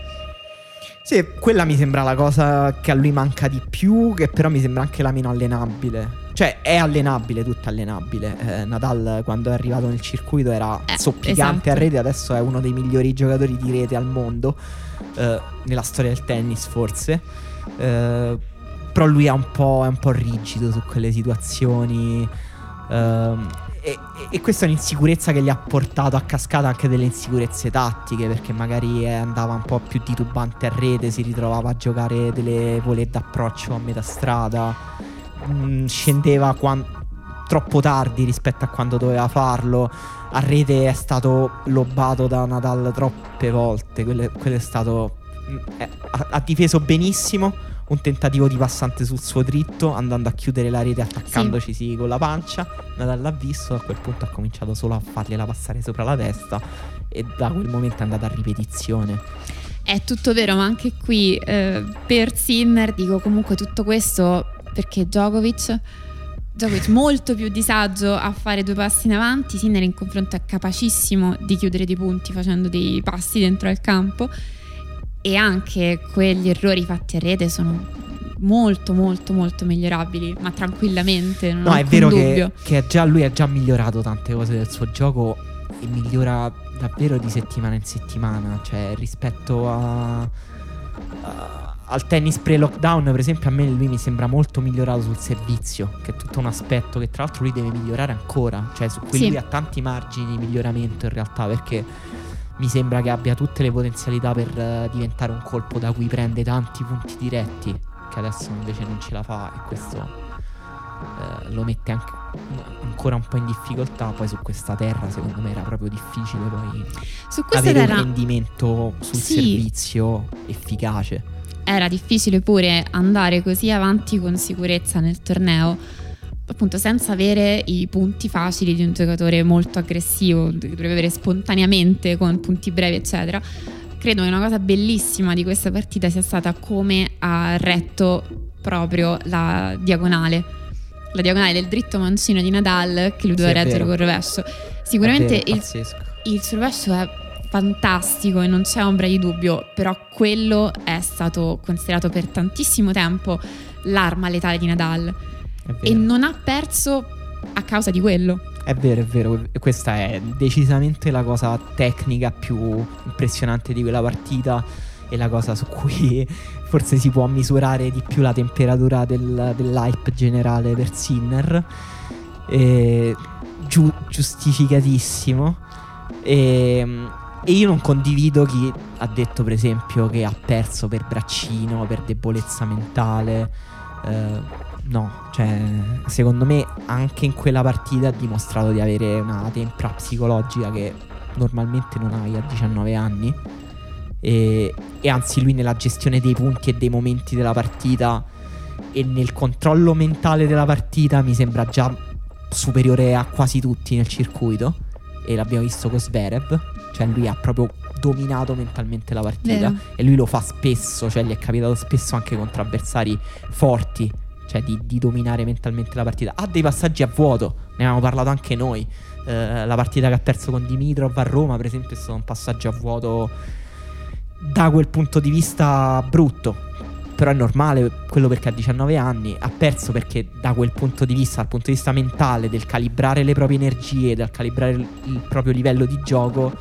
Sì, quella mi sembra la cosa che a lui manca di più, che però mi sembra anche la meno allenabile. Cioè è allenabile, tutto allenabile. Nadal quando è arrivato nel circuito era zoppicante, esatto, a rete. Adesso è uno dei migliori giocatori di rete al mondo, nella storia del tennis forse. Però lui è un po' rigido su quelle situazioni. E questa è un'insicurezza che gli ha portato a cascata anche delle insicurezze tattiche, perché magari andava un po' più titubante a rete, si ritrovava a giocare delle volée d'approccio a metà strada, scendeva troppo tardi rispetto a quando doveva farlo. A rete è stato lobato da Nadal troppe volte. Quello è stato ha difeso benissimo un tentativo di passante sul suo dritto, andando a chiudere la rete attaccandoci con la pancia. Nadal l'ha visto, a quel punto ha cominciato solo a fargliela passare sopra la testa, e da quel momento è andata a ripetizione. È tutto vero, ma anche qui per Sinner dico comunque tutto questo perché Djokovic molto più disagio a fare due passi in avanti. Sinner in confronto è capacissimo di chiudere dei punti facendo dei passi dentro al campo, e anche quegli errori fatti a rete sono molto molto molto migliorabili, ma tranquillamente, non ho alcun dubbio. No, è vero che già lui ha già migliorato tante cose del suo gioco, e migliora davvero di settimana in settimana. Cioè rispetto al tennis pre-lockdown, per esempio, a me lui mi sembra molto migliorato sul servizio, che è tutto un aspetto che tra l'altro lui deve migliorare ancora, cioè su cui lui ha tanti margini di miglioramento in realtà, perché mi sembra che abbia tutte le potenzialità per diventare un colpo da cui prende tanti punti diretti, che adesso invece non ce la fa, e questo lo mette anche ancora un po' in difficoltà. Poi su questa terra secondo me era proprio difficile poi su avere terra un rendimento sul servizio efficace. Era difficile pure andare così avanti con sicurezza nel torneo, appunto senza avere i punti facili di un giocatore molto aggressivo che dovrebbe avere spontaneamente con punti brevi eccetera. Credo che una cosa bellissima di questa partita sia stata come ha retto proprio la diagonale, la diagonale del dritto mancino di Nadal che lui doveva reggere col rovescio. Sicuramente vero, il suo rovescio è fantastico e non c'è ombra di dubbio, però quello è stato considerato per tantissimo tempo l'arma letale di Nadal e non ha perso a causa di quello. È vero, è vero. Questa è decisamente la cosa tecnica più impressionante di quella partita e la cosa su cui forse si può misurare di più la temperatura dell'hype generale per Sinner. Giustificatissimo. E io non condivido chi ha detto, per esempio, che ha perso per braccino, per debolezza mentale. No, cioè, secondo me anche in quella partita ha dimostrato di avere una tempra psicologica che normalmente non hai a 19 anni e anzi lui nella gestione dei punti e dei momenti della partita e nel controllo mentale della partita mi sembra già superiore a quasi tutti nel circuito e l'abbiamo visto con Zverev, cioè lui ha proprio dominato mentalmente la partita. Vero. E lui lo fa spesso, cioè gli è capitato spesso anche contro avversari forti, cioè di dominare mentalmente la partita. Ha dei passaggi a vuoto, ne avevamo parlato anche noi, la partita che ha perso con Dimitrov a Roma per esempio è stato un passaggio a vuoto da quel punto di vista brutto, però è normale quello perché ha 19 anni, ha perso perché da quel punto di vista, dal punto di vista mentale, del calibrare le proprie energie, dal calibrare il proprio livello di gioco,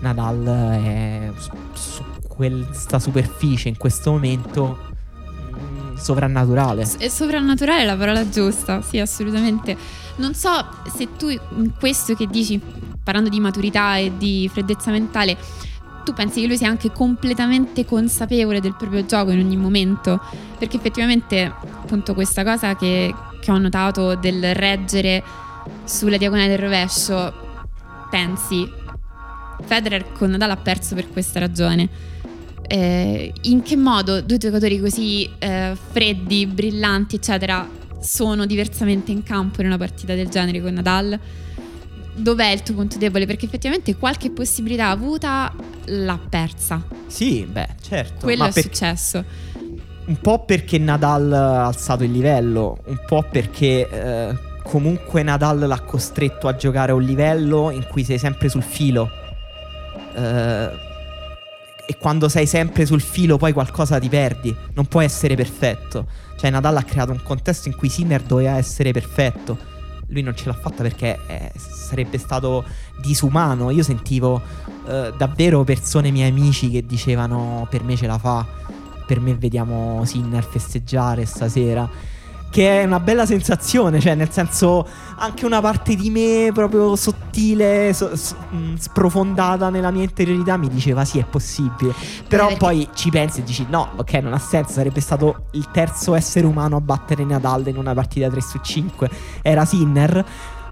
Nadal è su questa superficie in questo momento sovrannaturale. È sovrannaturale la parola giusta, sì, assolutamente. Non so se tu questo che dici, parlando di maturità e di freddezza mentale, tu pensi che lui sia anche completamente consapevole del proprio gioco in ogni momento, perché effettivamente appunto questa cosa che ho notato del reggere sulla diagonale del rovescio, pensi Federer con Nadal ha perso per questa ragione. In che modo due giocatori così freddi, brillanti, eccetera, sono diversamente in campo in una partita del genere con Nadal? Dov'è il tuo punto debole? Perché effettivamente qualche possibilità avuta l'ha persa. Sì, beh, certo. Quello è successo. Un po' perché Nadal ha alzato il livello, un po' perché... comunque Nadal l'ha costretto a giocare a un livello in cui sei sempre sul filo, e quando sei sempre sul filo poi qualcosa ti perdi, non puoi essere perfetto. Cioè Nadal ha creato un contesto in cui Sinner doveva essere perfetto, lui non ce l'ha fatta perché sarebbe stato disumano. Io sentivo davvero persone, miei amici, che dicevano per me ce la fa, per me vediamo Sinner festeggiare stasera, che è una bella sensazione, cioè nel senso anche una parte di me proprio sottile, sprofondata nella mia interiorità mi diceva sì, è possibile, però perché... poi ci pensi e dici no, ok, non ha senso, sarebbe stato il terzo essere umano a battere Nadal in una partita 3 su 5, era Sinner.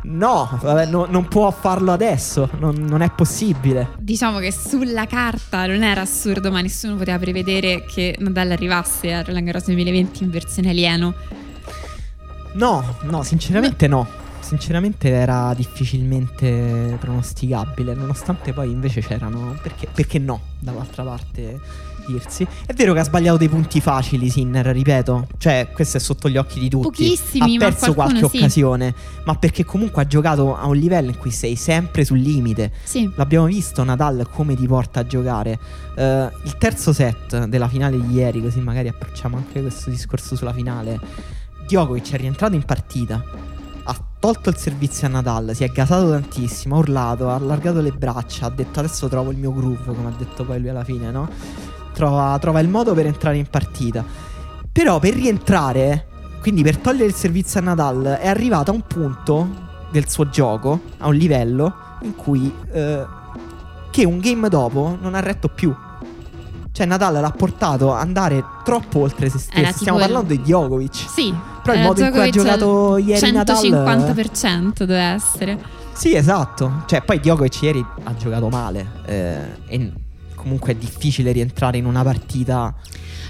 No, vabbè, non può farlo adesso, non è possibile. Diciamo che sulla carta non era assurdo, ma nessuno poteva prevedere che Nadal arrivasse a Roland Garros 2020 in versione alieno. No, sinceramente no. Sinceramente era difficilmente pronosticabile, nonostante poi invece c'erano perché no, dall'altra parte dirsi. È vero che ha sbagliato dei punti facili Sinner, ripeto, cioè questo è sotto gli occhi di tutti. Pochissimi, ha perso, ma qualche sì. Occasione, ma perché comunque ha giocato a un livello in cui sei sempre sul limite. Sì. L'abbiamo visto Nadal come ti porta a giocare. Il terzo set della finale di ieri, così magari approcciamo anche questo discorso sulla finale. Djokovic è rientrato in partita, ha tolto il servizio a Nadal, si è gasato tantissimo, ha urlato, ha allargato le braccia, ha detto adesso trovo il mio groove, come ha detto poi lui alla fine, no? Trova il modo per entrare in partita. Però per rientrare, quindi per togliere il servizio a Nadal, è arrivato a un punto del suo gioco, a un livello in cui che un game dopo non ha retto più. Cioè Nadal l'ha portato a andare troppo oltre se stesso. Stiamo parlando di Djokovic. Sì. Però il modo Djokovic in cui ha giocato ieri Nadal, 150% deve essere. Sì, esatto. Cioè poi Djokovic ieri ha giocato male, e comunque è difficile rientrare in una partita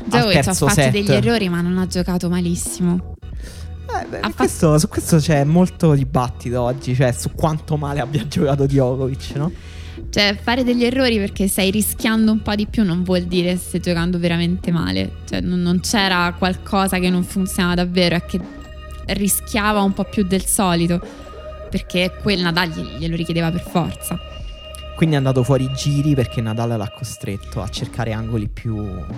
Djokovic al terzo set. Ha fatto degli errori, ma non ha giocato malissimo. Su questo c'è molto dibattito oggi, cioè su quanto male abbia giocato Djokovic, no? Cioè fare degli errori perché stai rischiando un po' di più non vuol dire stai giocando veramente male. Cioè non c'era qualcosa che non funzionava davvero, è che rischiava un po' più del solito, perché quel Nadal glielo richiedeva per forza. Quindi è andato fuori giri perché Nadal l'ha costretto a cercare angoli più in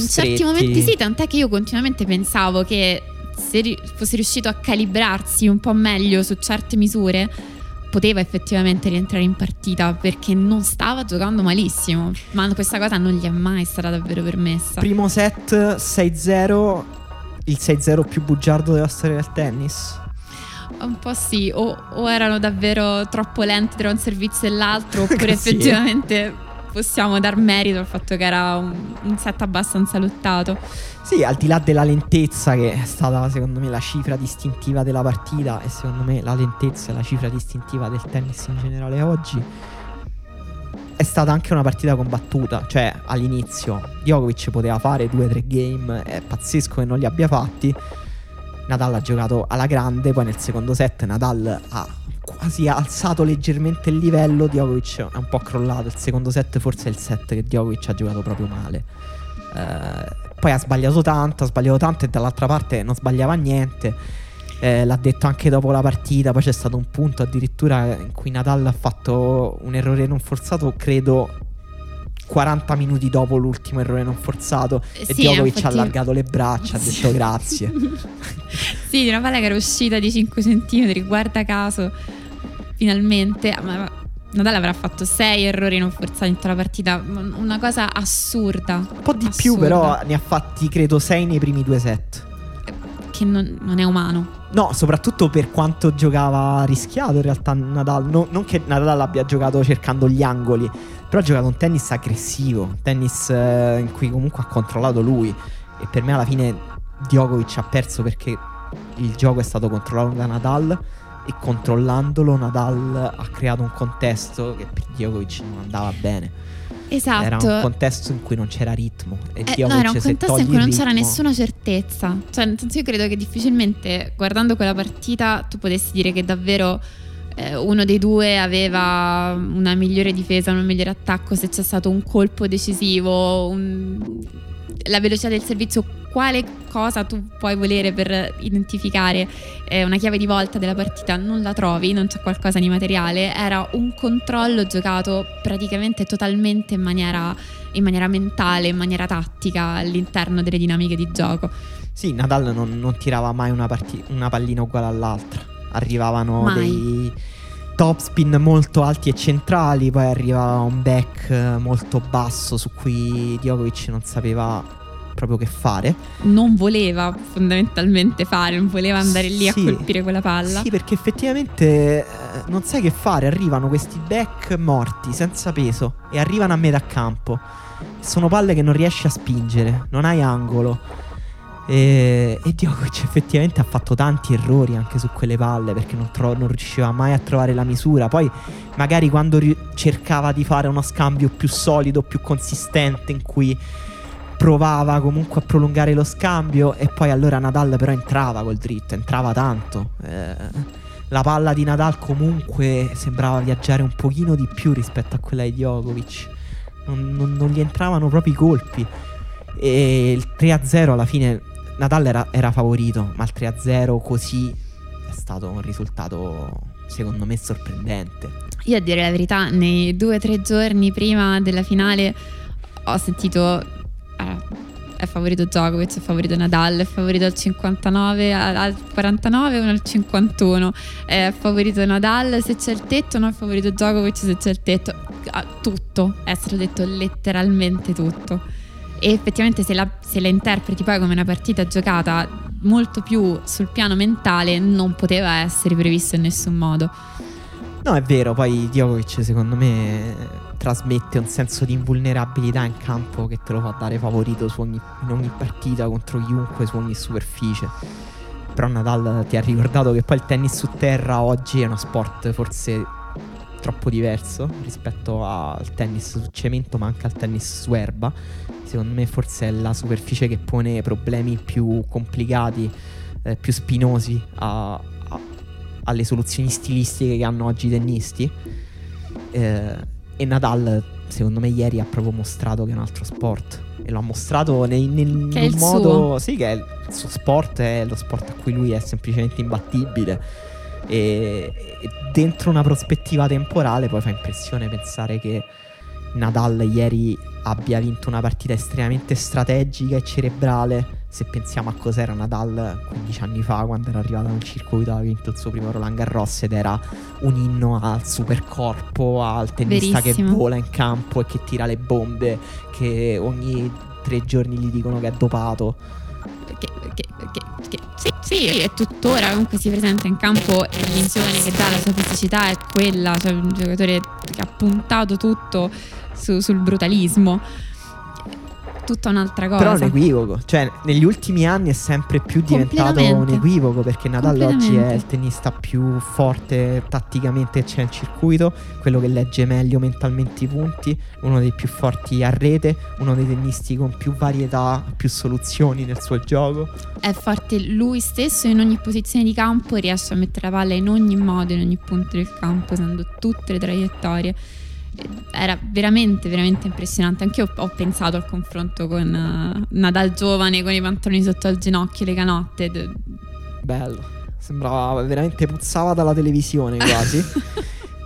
stretti. Certi momenti sì, tant'è che io continuamente pensavo che se fosse riuscito a calibrarsi un po' meglio su certe misure poteva effettivamente rientrare in partita, perché non stava giocando malissimo, ma questa cosa non gli è mai stata davvero permessa. Primo set 6-0, il 6-0 più bugiardo della storia del tennis. Un po' sì, o erano davvero troppo lenti tra un servizio e l'altro, oppure sì, effettivamente possiamo dar merito al fatto che era un set abbastanza lottato. Sì, al di là della lentezza, che è stata secondo me la cifra distintiva della partita, e secondo me la lentezza è la cifra distintiva del tennis in generale oggi, è stata anche una partita combattuta. Cioè all'inizio Djokovic poteva fare 2-3 game, è pazzesco che non li abbia fatti. Nadal ha giocato alla grande, poi nel secondo set Nadal ha quasi alzato leggermente il livello, Djokovic è un po' crollato. Il secondo set forse è il set che Djokovic ha giocato proprio male, poi ha sbagliato tanto e dall'altra parte non sbagliava niente, l'ha detto anche dopo la partita. Poi c'è stato un punto addirittura in cui Nadal ha fatto un errore non forzato, credo 40 minuti dopo l'ultimo errore non forzato, e Djokovic infatti ha allargato le braccia, sì, ha detto grazie. Sì, di una palla che era uscita di 5 centimetri, guarda caso, finalmente. Ma Nadal avrà fatto 6 errori non forzati in tutta la partita, una cosa assurda. Un po' di più, però ne ha fatti credo 6 nei primi 2 set. Che non è umano. No, soprattutto per quanto giocava rischiato in realtà Nadal. Non che Nadal abbia giocato cercando gli angoli, però ha giocato un tennis aggressivo, un tennis in cui comunque ha controllato lui. E per me alla fine Djokovic ha perso perché il gioco è stato controllato da Nadal, e controllandolo Nadal ha creato un contesto che per Djokovic non andava bene. Esatto. Era un contesto in cui non c'era ritmo, e Djokovic, no, era un contesto in cui non c'era nessuna certezza. Cioè nel senso, io credo che difficilmente guardando quella partita tu potessi dire che davvero uno dei due aveva una migliore difesa, un migliore attacco, se c'è stato un colpo decisivo, la velocità del servizio, quale cosa tu puoi volere per identificare una chiave di volta della partita. Non la trovi, non c'è qualcosa di materiale. Era un controllo giocato praticamente totalmente in maniera mentale, in maniera tattica, all'interno delle dinamiche di gioco. Sì, Nadal non tirava mai una pallina uguale all'altra. Arrivavano dei topspin molto alti e centrali, poi arrivava un back molto basso su cui Djokovic non sapeva proprio che fare. Non voleva fondamentalmente fare, non voleva andare lì a colpire quella palla. Sì, perché effettivamente non sai che fare, arrivano questi back morti, senza peso, e arrivano a metà campo. Sono palle che non riesci a spingere, non hai angolo. E Djokovic effettivamente ha fatto tanti errori anche su quelle palle, perché non riusciva mai a trovare la misura. Poi magari quando cercava di fare uno scambio più solido, più consistente, in cui provava comunque a prolungare lo scambio, e poi allora Nadal però entrava col dritto, entrava tanto, la palla di Nadal comunque sembrava viaggiare un pochino di più rispetto a quella di Djokovic. Non gli entravano proprio i colpi, e il 3-0 alla fine Nadal era favorito, ma il 3-0 così è stato un risultato secondo me sorprendente. Io, a dire la verità, nei 2-3 giorni prima della finale ho sentito è favorito Djokovic, è favorito Nadal, è favorito al 59, al 49, uno al 51, è favorito Nadal se c'è il tetto, non è favorito Djokovic se c'è il tetto. Tutto è stato detto, letteralmente tutto. E effettivamente se la interpreti poi come una partita giocata molto più sul piano mentale, non poteva essere previsto in nessun modo. No, è vero. Poi Djokovic secondo me trasmette un senso di invulnerabilità in campo che te lo fa dare favorito in ogni partita, contro chiunque, su ogni superficie. Però Nadal ti ha ricordato che poi il tennis su terra oggi è uno sport forse troppo diverso rispetto al tennis su cemento, ma anche al tennis su erba. Secondo me forse è la superficie che pone problemi più complicati, più spinosi alle soluzioni stilistiche che hanno oggi i tennisti, e Nadal secondo me ieri ha proprio mostrato che è un altro sport, e lo ha mostrato nel modo suo. Sì, che il suo sport è lo sport a cui lui è semplicemente imbattibile, e dentro una prospettiva temporale poi fa impressione pensare che Nadal ieri abbia vinto una partita estremamente strategica e cerebrale, se pensiamo a cos'era Nadal 15 anni fa, quando era arrivato a un circuito, aveva vinto il suo primo Roland Garros ed era un inno al supercorpo, al tennista che vola in campo e che tira le bombe, che ogni 3 giorni gli dicono che è dopato. Sì, è tuttora, comunque si presenta in campo e l'insieme che dà la sua fisicità è quella, cioè un giocatore che ha puntato tutto sul brutalismo, tutta un'altra cosa. Però è un equivoco, cioè negli ultimi anni è sempre più diventato un equivoco, perché Nadal oggi è il tennista più forte tatticamente che c'è in circuito, quello che legge meglio mentalmente i punti, uno dei più forti a rete, uno dei tennisti con più varietà, più soluzioni nel suo gioco. È forte lui stesso in ogni posizione di campo, riesce a mettere la palla in ogni modo, in ogni punto del campo, usando tutte le traiettorie. Era veramente, veramente impressionante. Anche io ho pensato al confronto con Nadal giovane, con i pantaloni sotto al ginocchio e le canotte. Bello, sembrava veramente, puzzava dalla televisione quasi.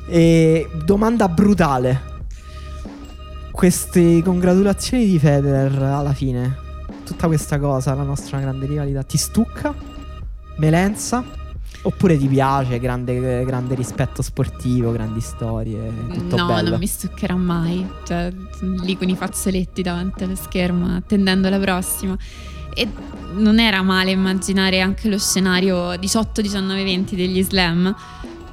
E domanda brutale: queste congratulazioni di Federer alla fine, tutta questa cosa, la nostra grande rivalità, ti stucca? Melenza? Oppure ti piace? Grande, grande rispetto sportivo, grandi storie, tutto no, bello. Non mi stuccherà mai, cioè, lì con i fazzoletti davanti allo schermo attendendo la prossima. E non era male immaginare anche lo scenario 18-19-20 degli slam,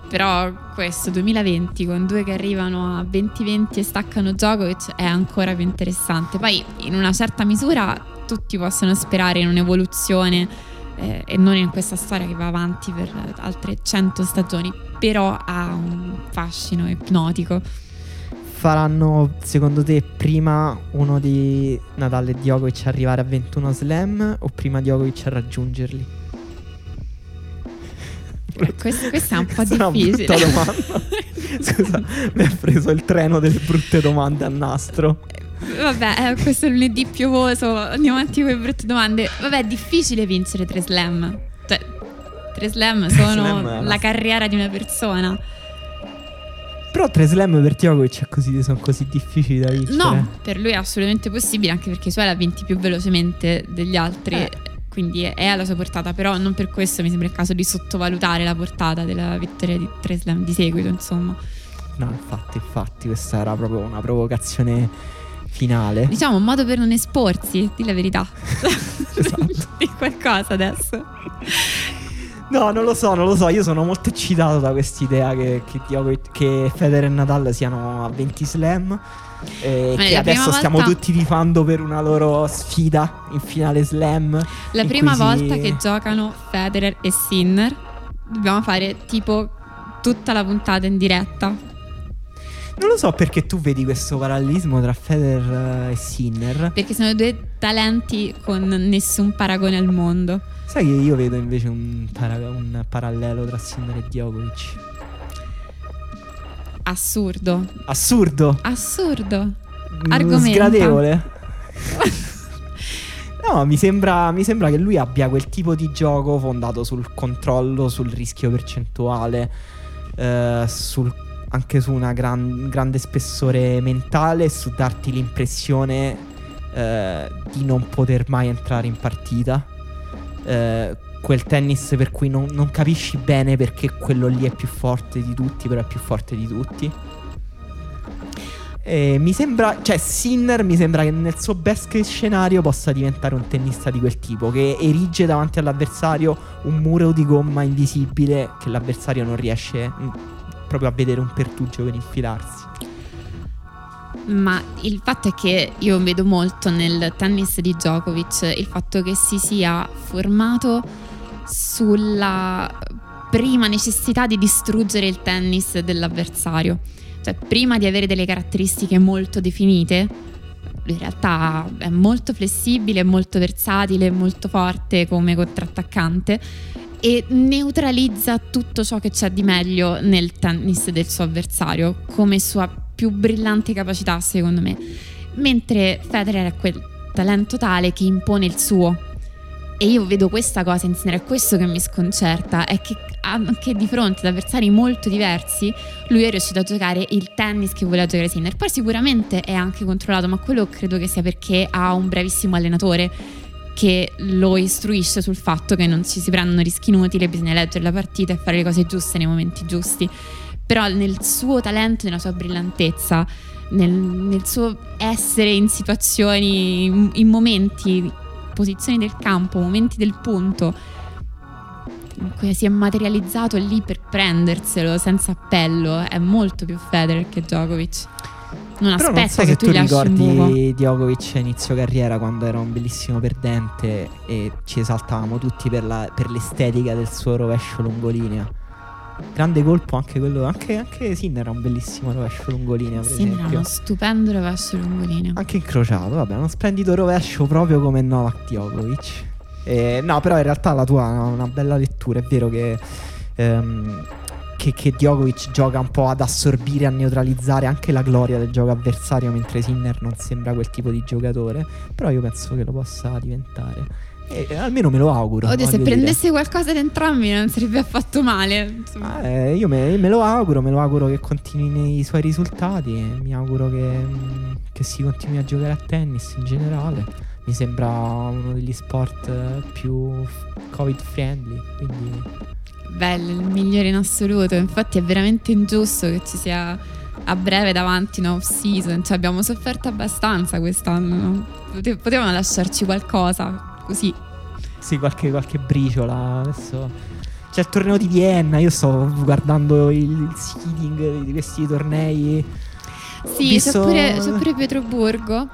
però questo 2020 con due che arrivano a 20-20 e staccano gioco è ancora più interessante. Poi in una certa misura tutti possono sperare in un'evoluzione, e non in questa storia che va avanti per altre 100 stagioni, però ha un fascino ipnotico. Faranno, secondo te, prima uno di Nadal e Djokovic arrivare a 21 slam o prima Djokovic a raggiungerli? Questa è un po' difficile. È una brutta domanda. Scusa, mi ha preso il treno delle brutte domande a nastro. Vabbè, questo è lunedì piovoso, andiamo avanti con le brutte domande. Vabbè, è difficile vincere 3 slam. Cioè, 3 slam sono la carriera di una persona. Però 3 slam per Djokovic sono così difficili da vincere. No, per lui è assolutamente possibile, anche perché i suoi l'ha vinti più velocemente degli altri, quindi è alla sua portata. Però non per questo mi sembra il caso di sottovalutare la portata della vittoria di 3 slam di seguito, insomma. No, infatti, questa era proprio una provocazione finale, diciamo, un modo per non esporsi, di la verità. Esatto. Di qualcosa adesso. No, non lo so, io sono molto eccitato da quest'idea che Federer e Nadal siano a 20 slam e che adesso stiamo tutti tifando per una loro sfida in finale slam. La prima volta che giocano Federer e Sinner dobbiamo fare tipo tutta la puntata in diretta. Non lo so perché tu vedi questo parallelismo tra Federer e Sinner, perché sono due talenti con nessun paragone al mondo. Sai che io vedo invece un parallelo tra Sinner e Djokovic. Assurdo. Argomento sgradevole. No, mi sembra che lui abbia quel tipo di gioco fondato sul controllo, sul rischio percentuale, anche su una grande spessore mentale, su darti l'impressione di non poter mai entrare in partita, quel tennis per cui non capisci bene perché quello lì è più forte di tutti, però è più forte di tutti. E mi sembra, cioè Sinner mi sembra che nel suo best case scenario possa diventare un tennista di quel tipo, che erige davanti all'avversario un muro di gomma invisibile che l'avversario non riesce proprio a vedere un pertugio per infilarsi. Ma il fatto è che io vedo molto nel tennis di Djokovic il fatto che si sia formato sulla prima necessità di distruggere il tennis dell'avversario. Cioè, prima di avere delle caratteristiche molto definite, in realtà è molto flessibile, molto versatile, molto forte come contrattaccante, e neutralizza tutto ciò che c'è di meglio nel tennis del suo avversario come sua più brillante capacità, secondo me, mentre Federer è quel talento tale che impone il suo, e io vedo questa cosa in Sinner, è questo che mi sconcerta, è che anche di fronte ad avversari molto diversi lui è riuscito a giocare il tennis che voleva giocare Sinner. Poi sicuramente è anche controllato, ma quello credo che sia perché ha un bravissimo allenatore che lo istruisce sul fatto che non ci si prendono rischi inutili, bisogna leggere la partita e fare le cose giuste nei momenti giusti. Però nel suo talento, nella sua brillantezza, nel suo essere in situazioni, in momenti, posizioni del campo, momenti del punto, in cui si è materializzato lì per prenderselo senza appello, è molto più Federer che Djokovic. Non però aspetta, non so che tu ricordi Djokovic a inizio carriera, quando era un bellissimo perdente e ci esaltavamo tutti per l'estetica del suo rovescio lungolinea. Grande colpo anche quello, anche Sinner era un bellissimo rovescio lungolinea, per esempio. Sinner era uno stupendo rovescio lungolinea, anche incrociato, vabbè, uno splendido rovescio proprio come Novak Djokovic. No, però in realtà la tua è una bella lettura, è vero che Djokovic gioca un po' ad assorbire, a neutralizzare anche la gloria del gioco avversario, mentre Sinner non sembra quel tipo di giocatore, però io penso che lo possa diventare, almeno me lo auguro. Oddio, no? Se prendesse qualcosa da entrambi non sarebbe affatto male. Io me lo auguro, che continui nei suoi risultati, mi auguro che si continui a giocare a tennis in generale, mi sembra uno degli sport più covid friendly, quindi bello, il migliore in assoluto. Infatti è veramente ingiusto che ci sia a breve davanti una off season, cioè abbiamo sofferto abbastanza quest'anno, no? Potevano lasciarci qualcosa così. Sì, qualche briciola. Adesso c'è il torneo di Vienna, io sto guardando il seeding di questi tornei. Sì, visto... c'è pure Pietroburgo,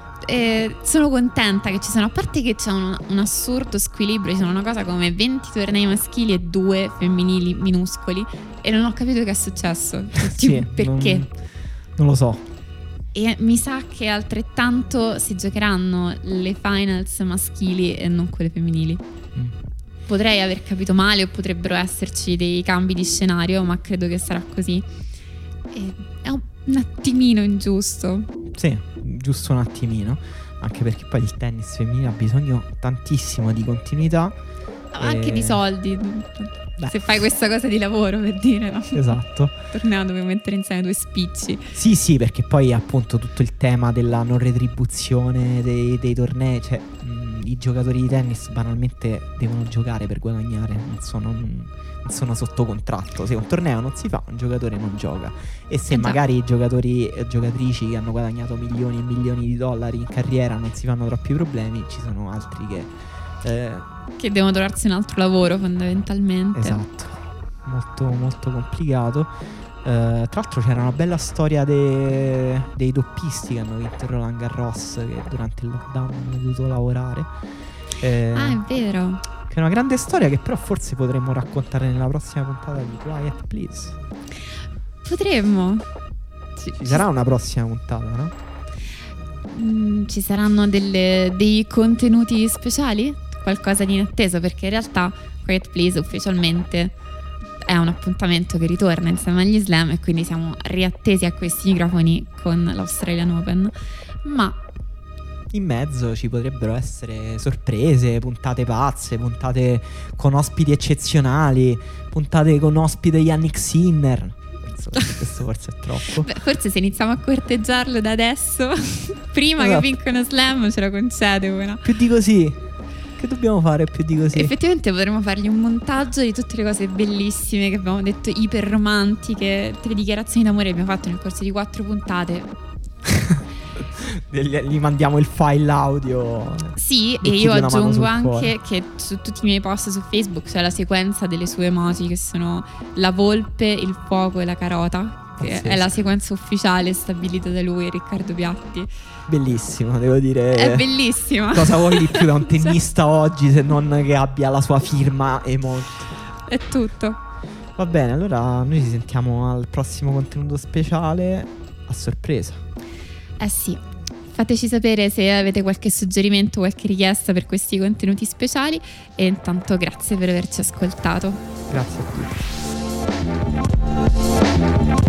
sono contenta che ci sono, a parte che c'è un assurdo squilibrio, ci sono una cosa come 20 tornei maschili e 2 femminili minuscoli, e non ho capito che è successo. Sì, perché non lo so, e mi sa che altrettanto si giocheranno le finals maschili e non quelle femminili. Potrei aver capito male o potrebbero esserci dei cambi di scenario, ma credo che sarà così, e è un attimino ingiusto. Sì, giusto un attimino, anche perché poi il tennis femminile ha bisogno tantissimo di continuità, anche di soldi. Beh, se fai questa cosa di lavoro, per dire, no? Esatto. Torneo dove mettere insieme due spicci. Sì, perché poi appunto tutto il tema della non retribuzione dei tornei, cioè i giocatori di tennis banalmente devono giocare per guadagnare, non sono sotto contratto. Se un torneo non si fa, un giocatore non gioca, e se magari i giocatori e giocatrici che hanno guadagnato milioni e milioni di dollari in carriera non si fanno troppi problemi, ci sono altri che devono trovarsi un altro lavoro, fondamentalmente. Esatto, molto molto complicato. Tra l'altro c'era una bella storia dei doppisti che hanno vinto Roland Garros, che durante il lockdown hanno dovuto lavorare. È vero, che è una grande storia che però forse potremmo raccontare nella prossima puntata di Quiet Please. Potremmo. Ci sarà una prossima puntata, no? Ci saranno dei contenuti speciali? Qualcosa di inatteso, perché in realtà Quiet Please ufficialmente è un appuntamento che ritorna insieme agli Slam, e quindi siamo riattesi a questi microfoni con l'Australian Open, ma in mezzo ci potrebbero essere sorprese, puntate pazze, puntate con ospiti eccezionali, puntate con ospite Jannik Sinner. Questo forse è troppo. Beh, forse se iniziamo a corteggiarlo da adesso prima che vinca uno Slam ce la concede una. Più di così che dobbiamo fare, più di così? Effettivamente potremmo fargli un montaggio di tutte le cose bellissime che abbiamo detto, iper romantiche, tutte le dichiarazioni d'amore che abbiamo fatto nel corso di 4 puntate. Gli mandiamo il file audio. Sì, e io aggiungo anche cuore, che su tutti i miei post su Facebook c'è la sequenza delle sue emoji, che sono la volpe, il fuoco e la carota. Pazzesco. È la sequenza ufficiale stabilita da lui e Riccardo Piatti. Bellissimo, devo dire. È bellissima. Cosa vuoi di più da un tennista oggi, se non che abbia la sua firma e molto. È tutto. Va bene, allora noi ci sentiamo al prossimo contenuto speciale a sorpresa. Eh sì, fateci sapere se avete qualche suggerimento, qualche richiesta per questi contenuti speciali, e intanto grazie per averci ascoltato. Grazie a tutti.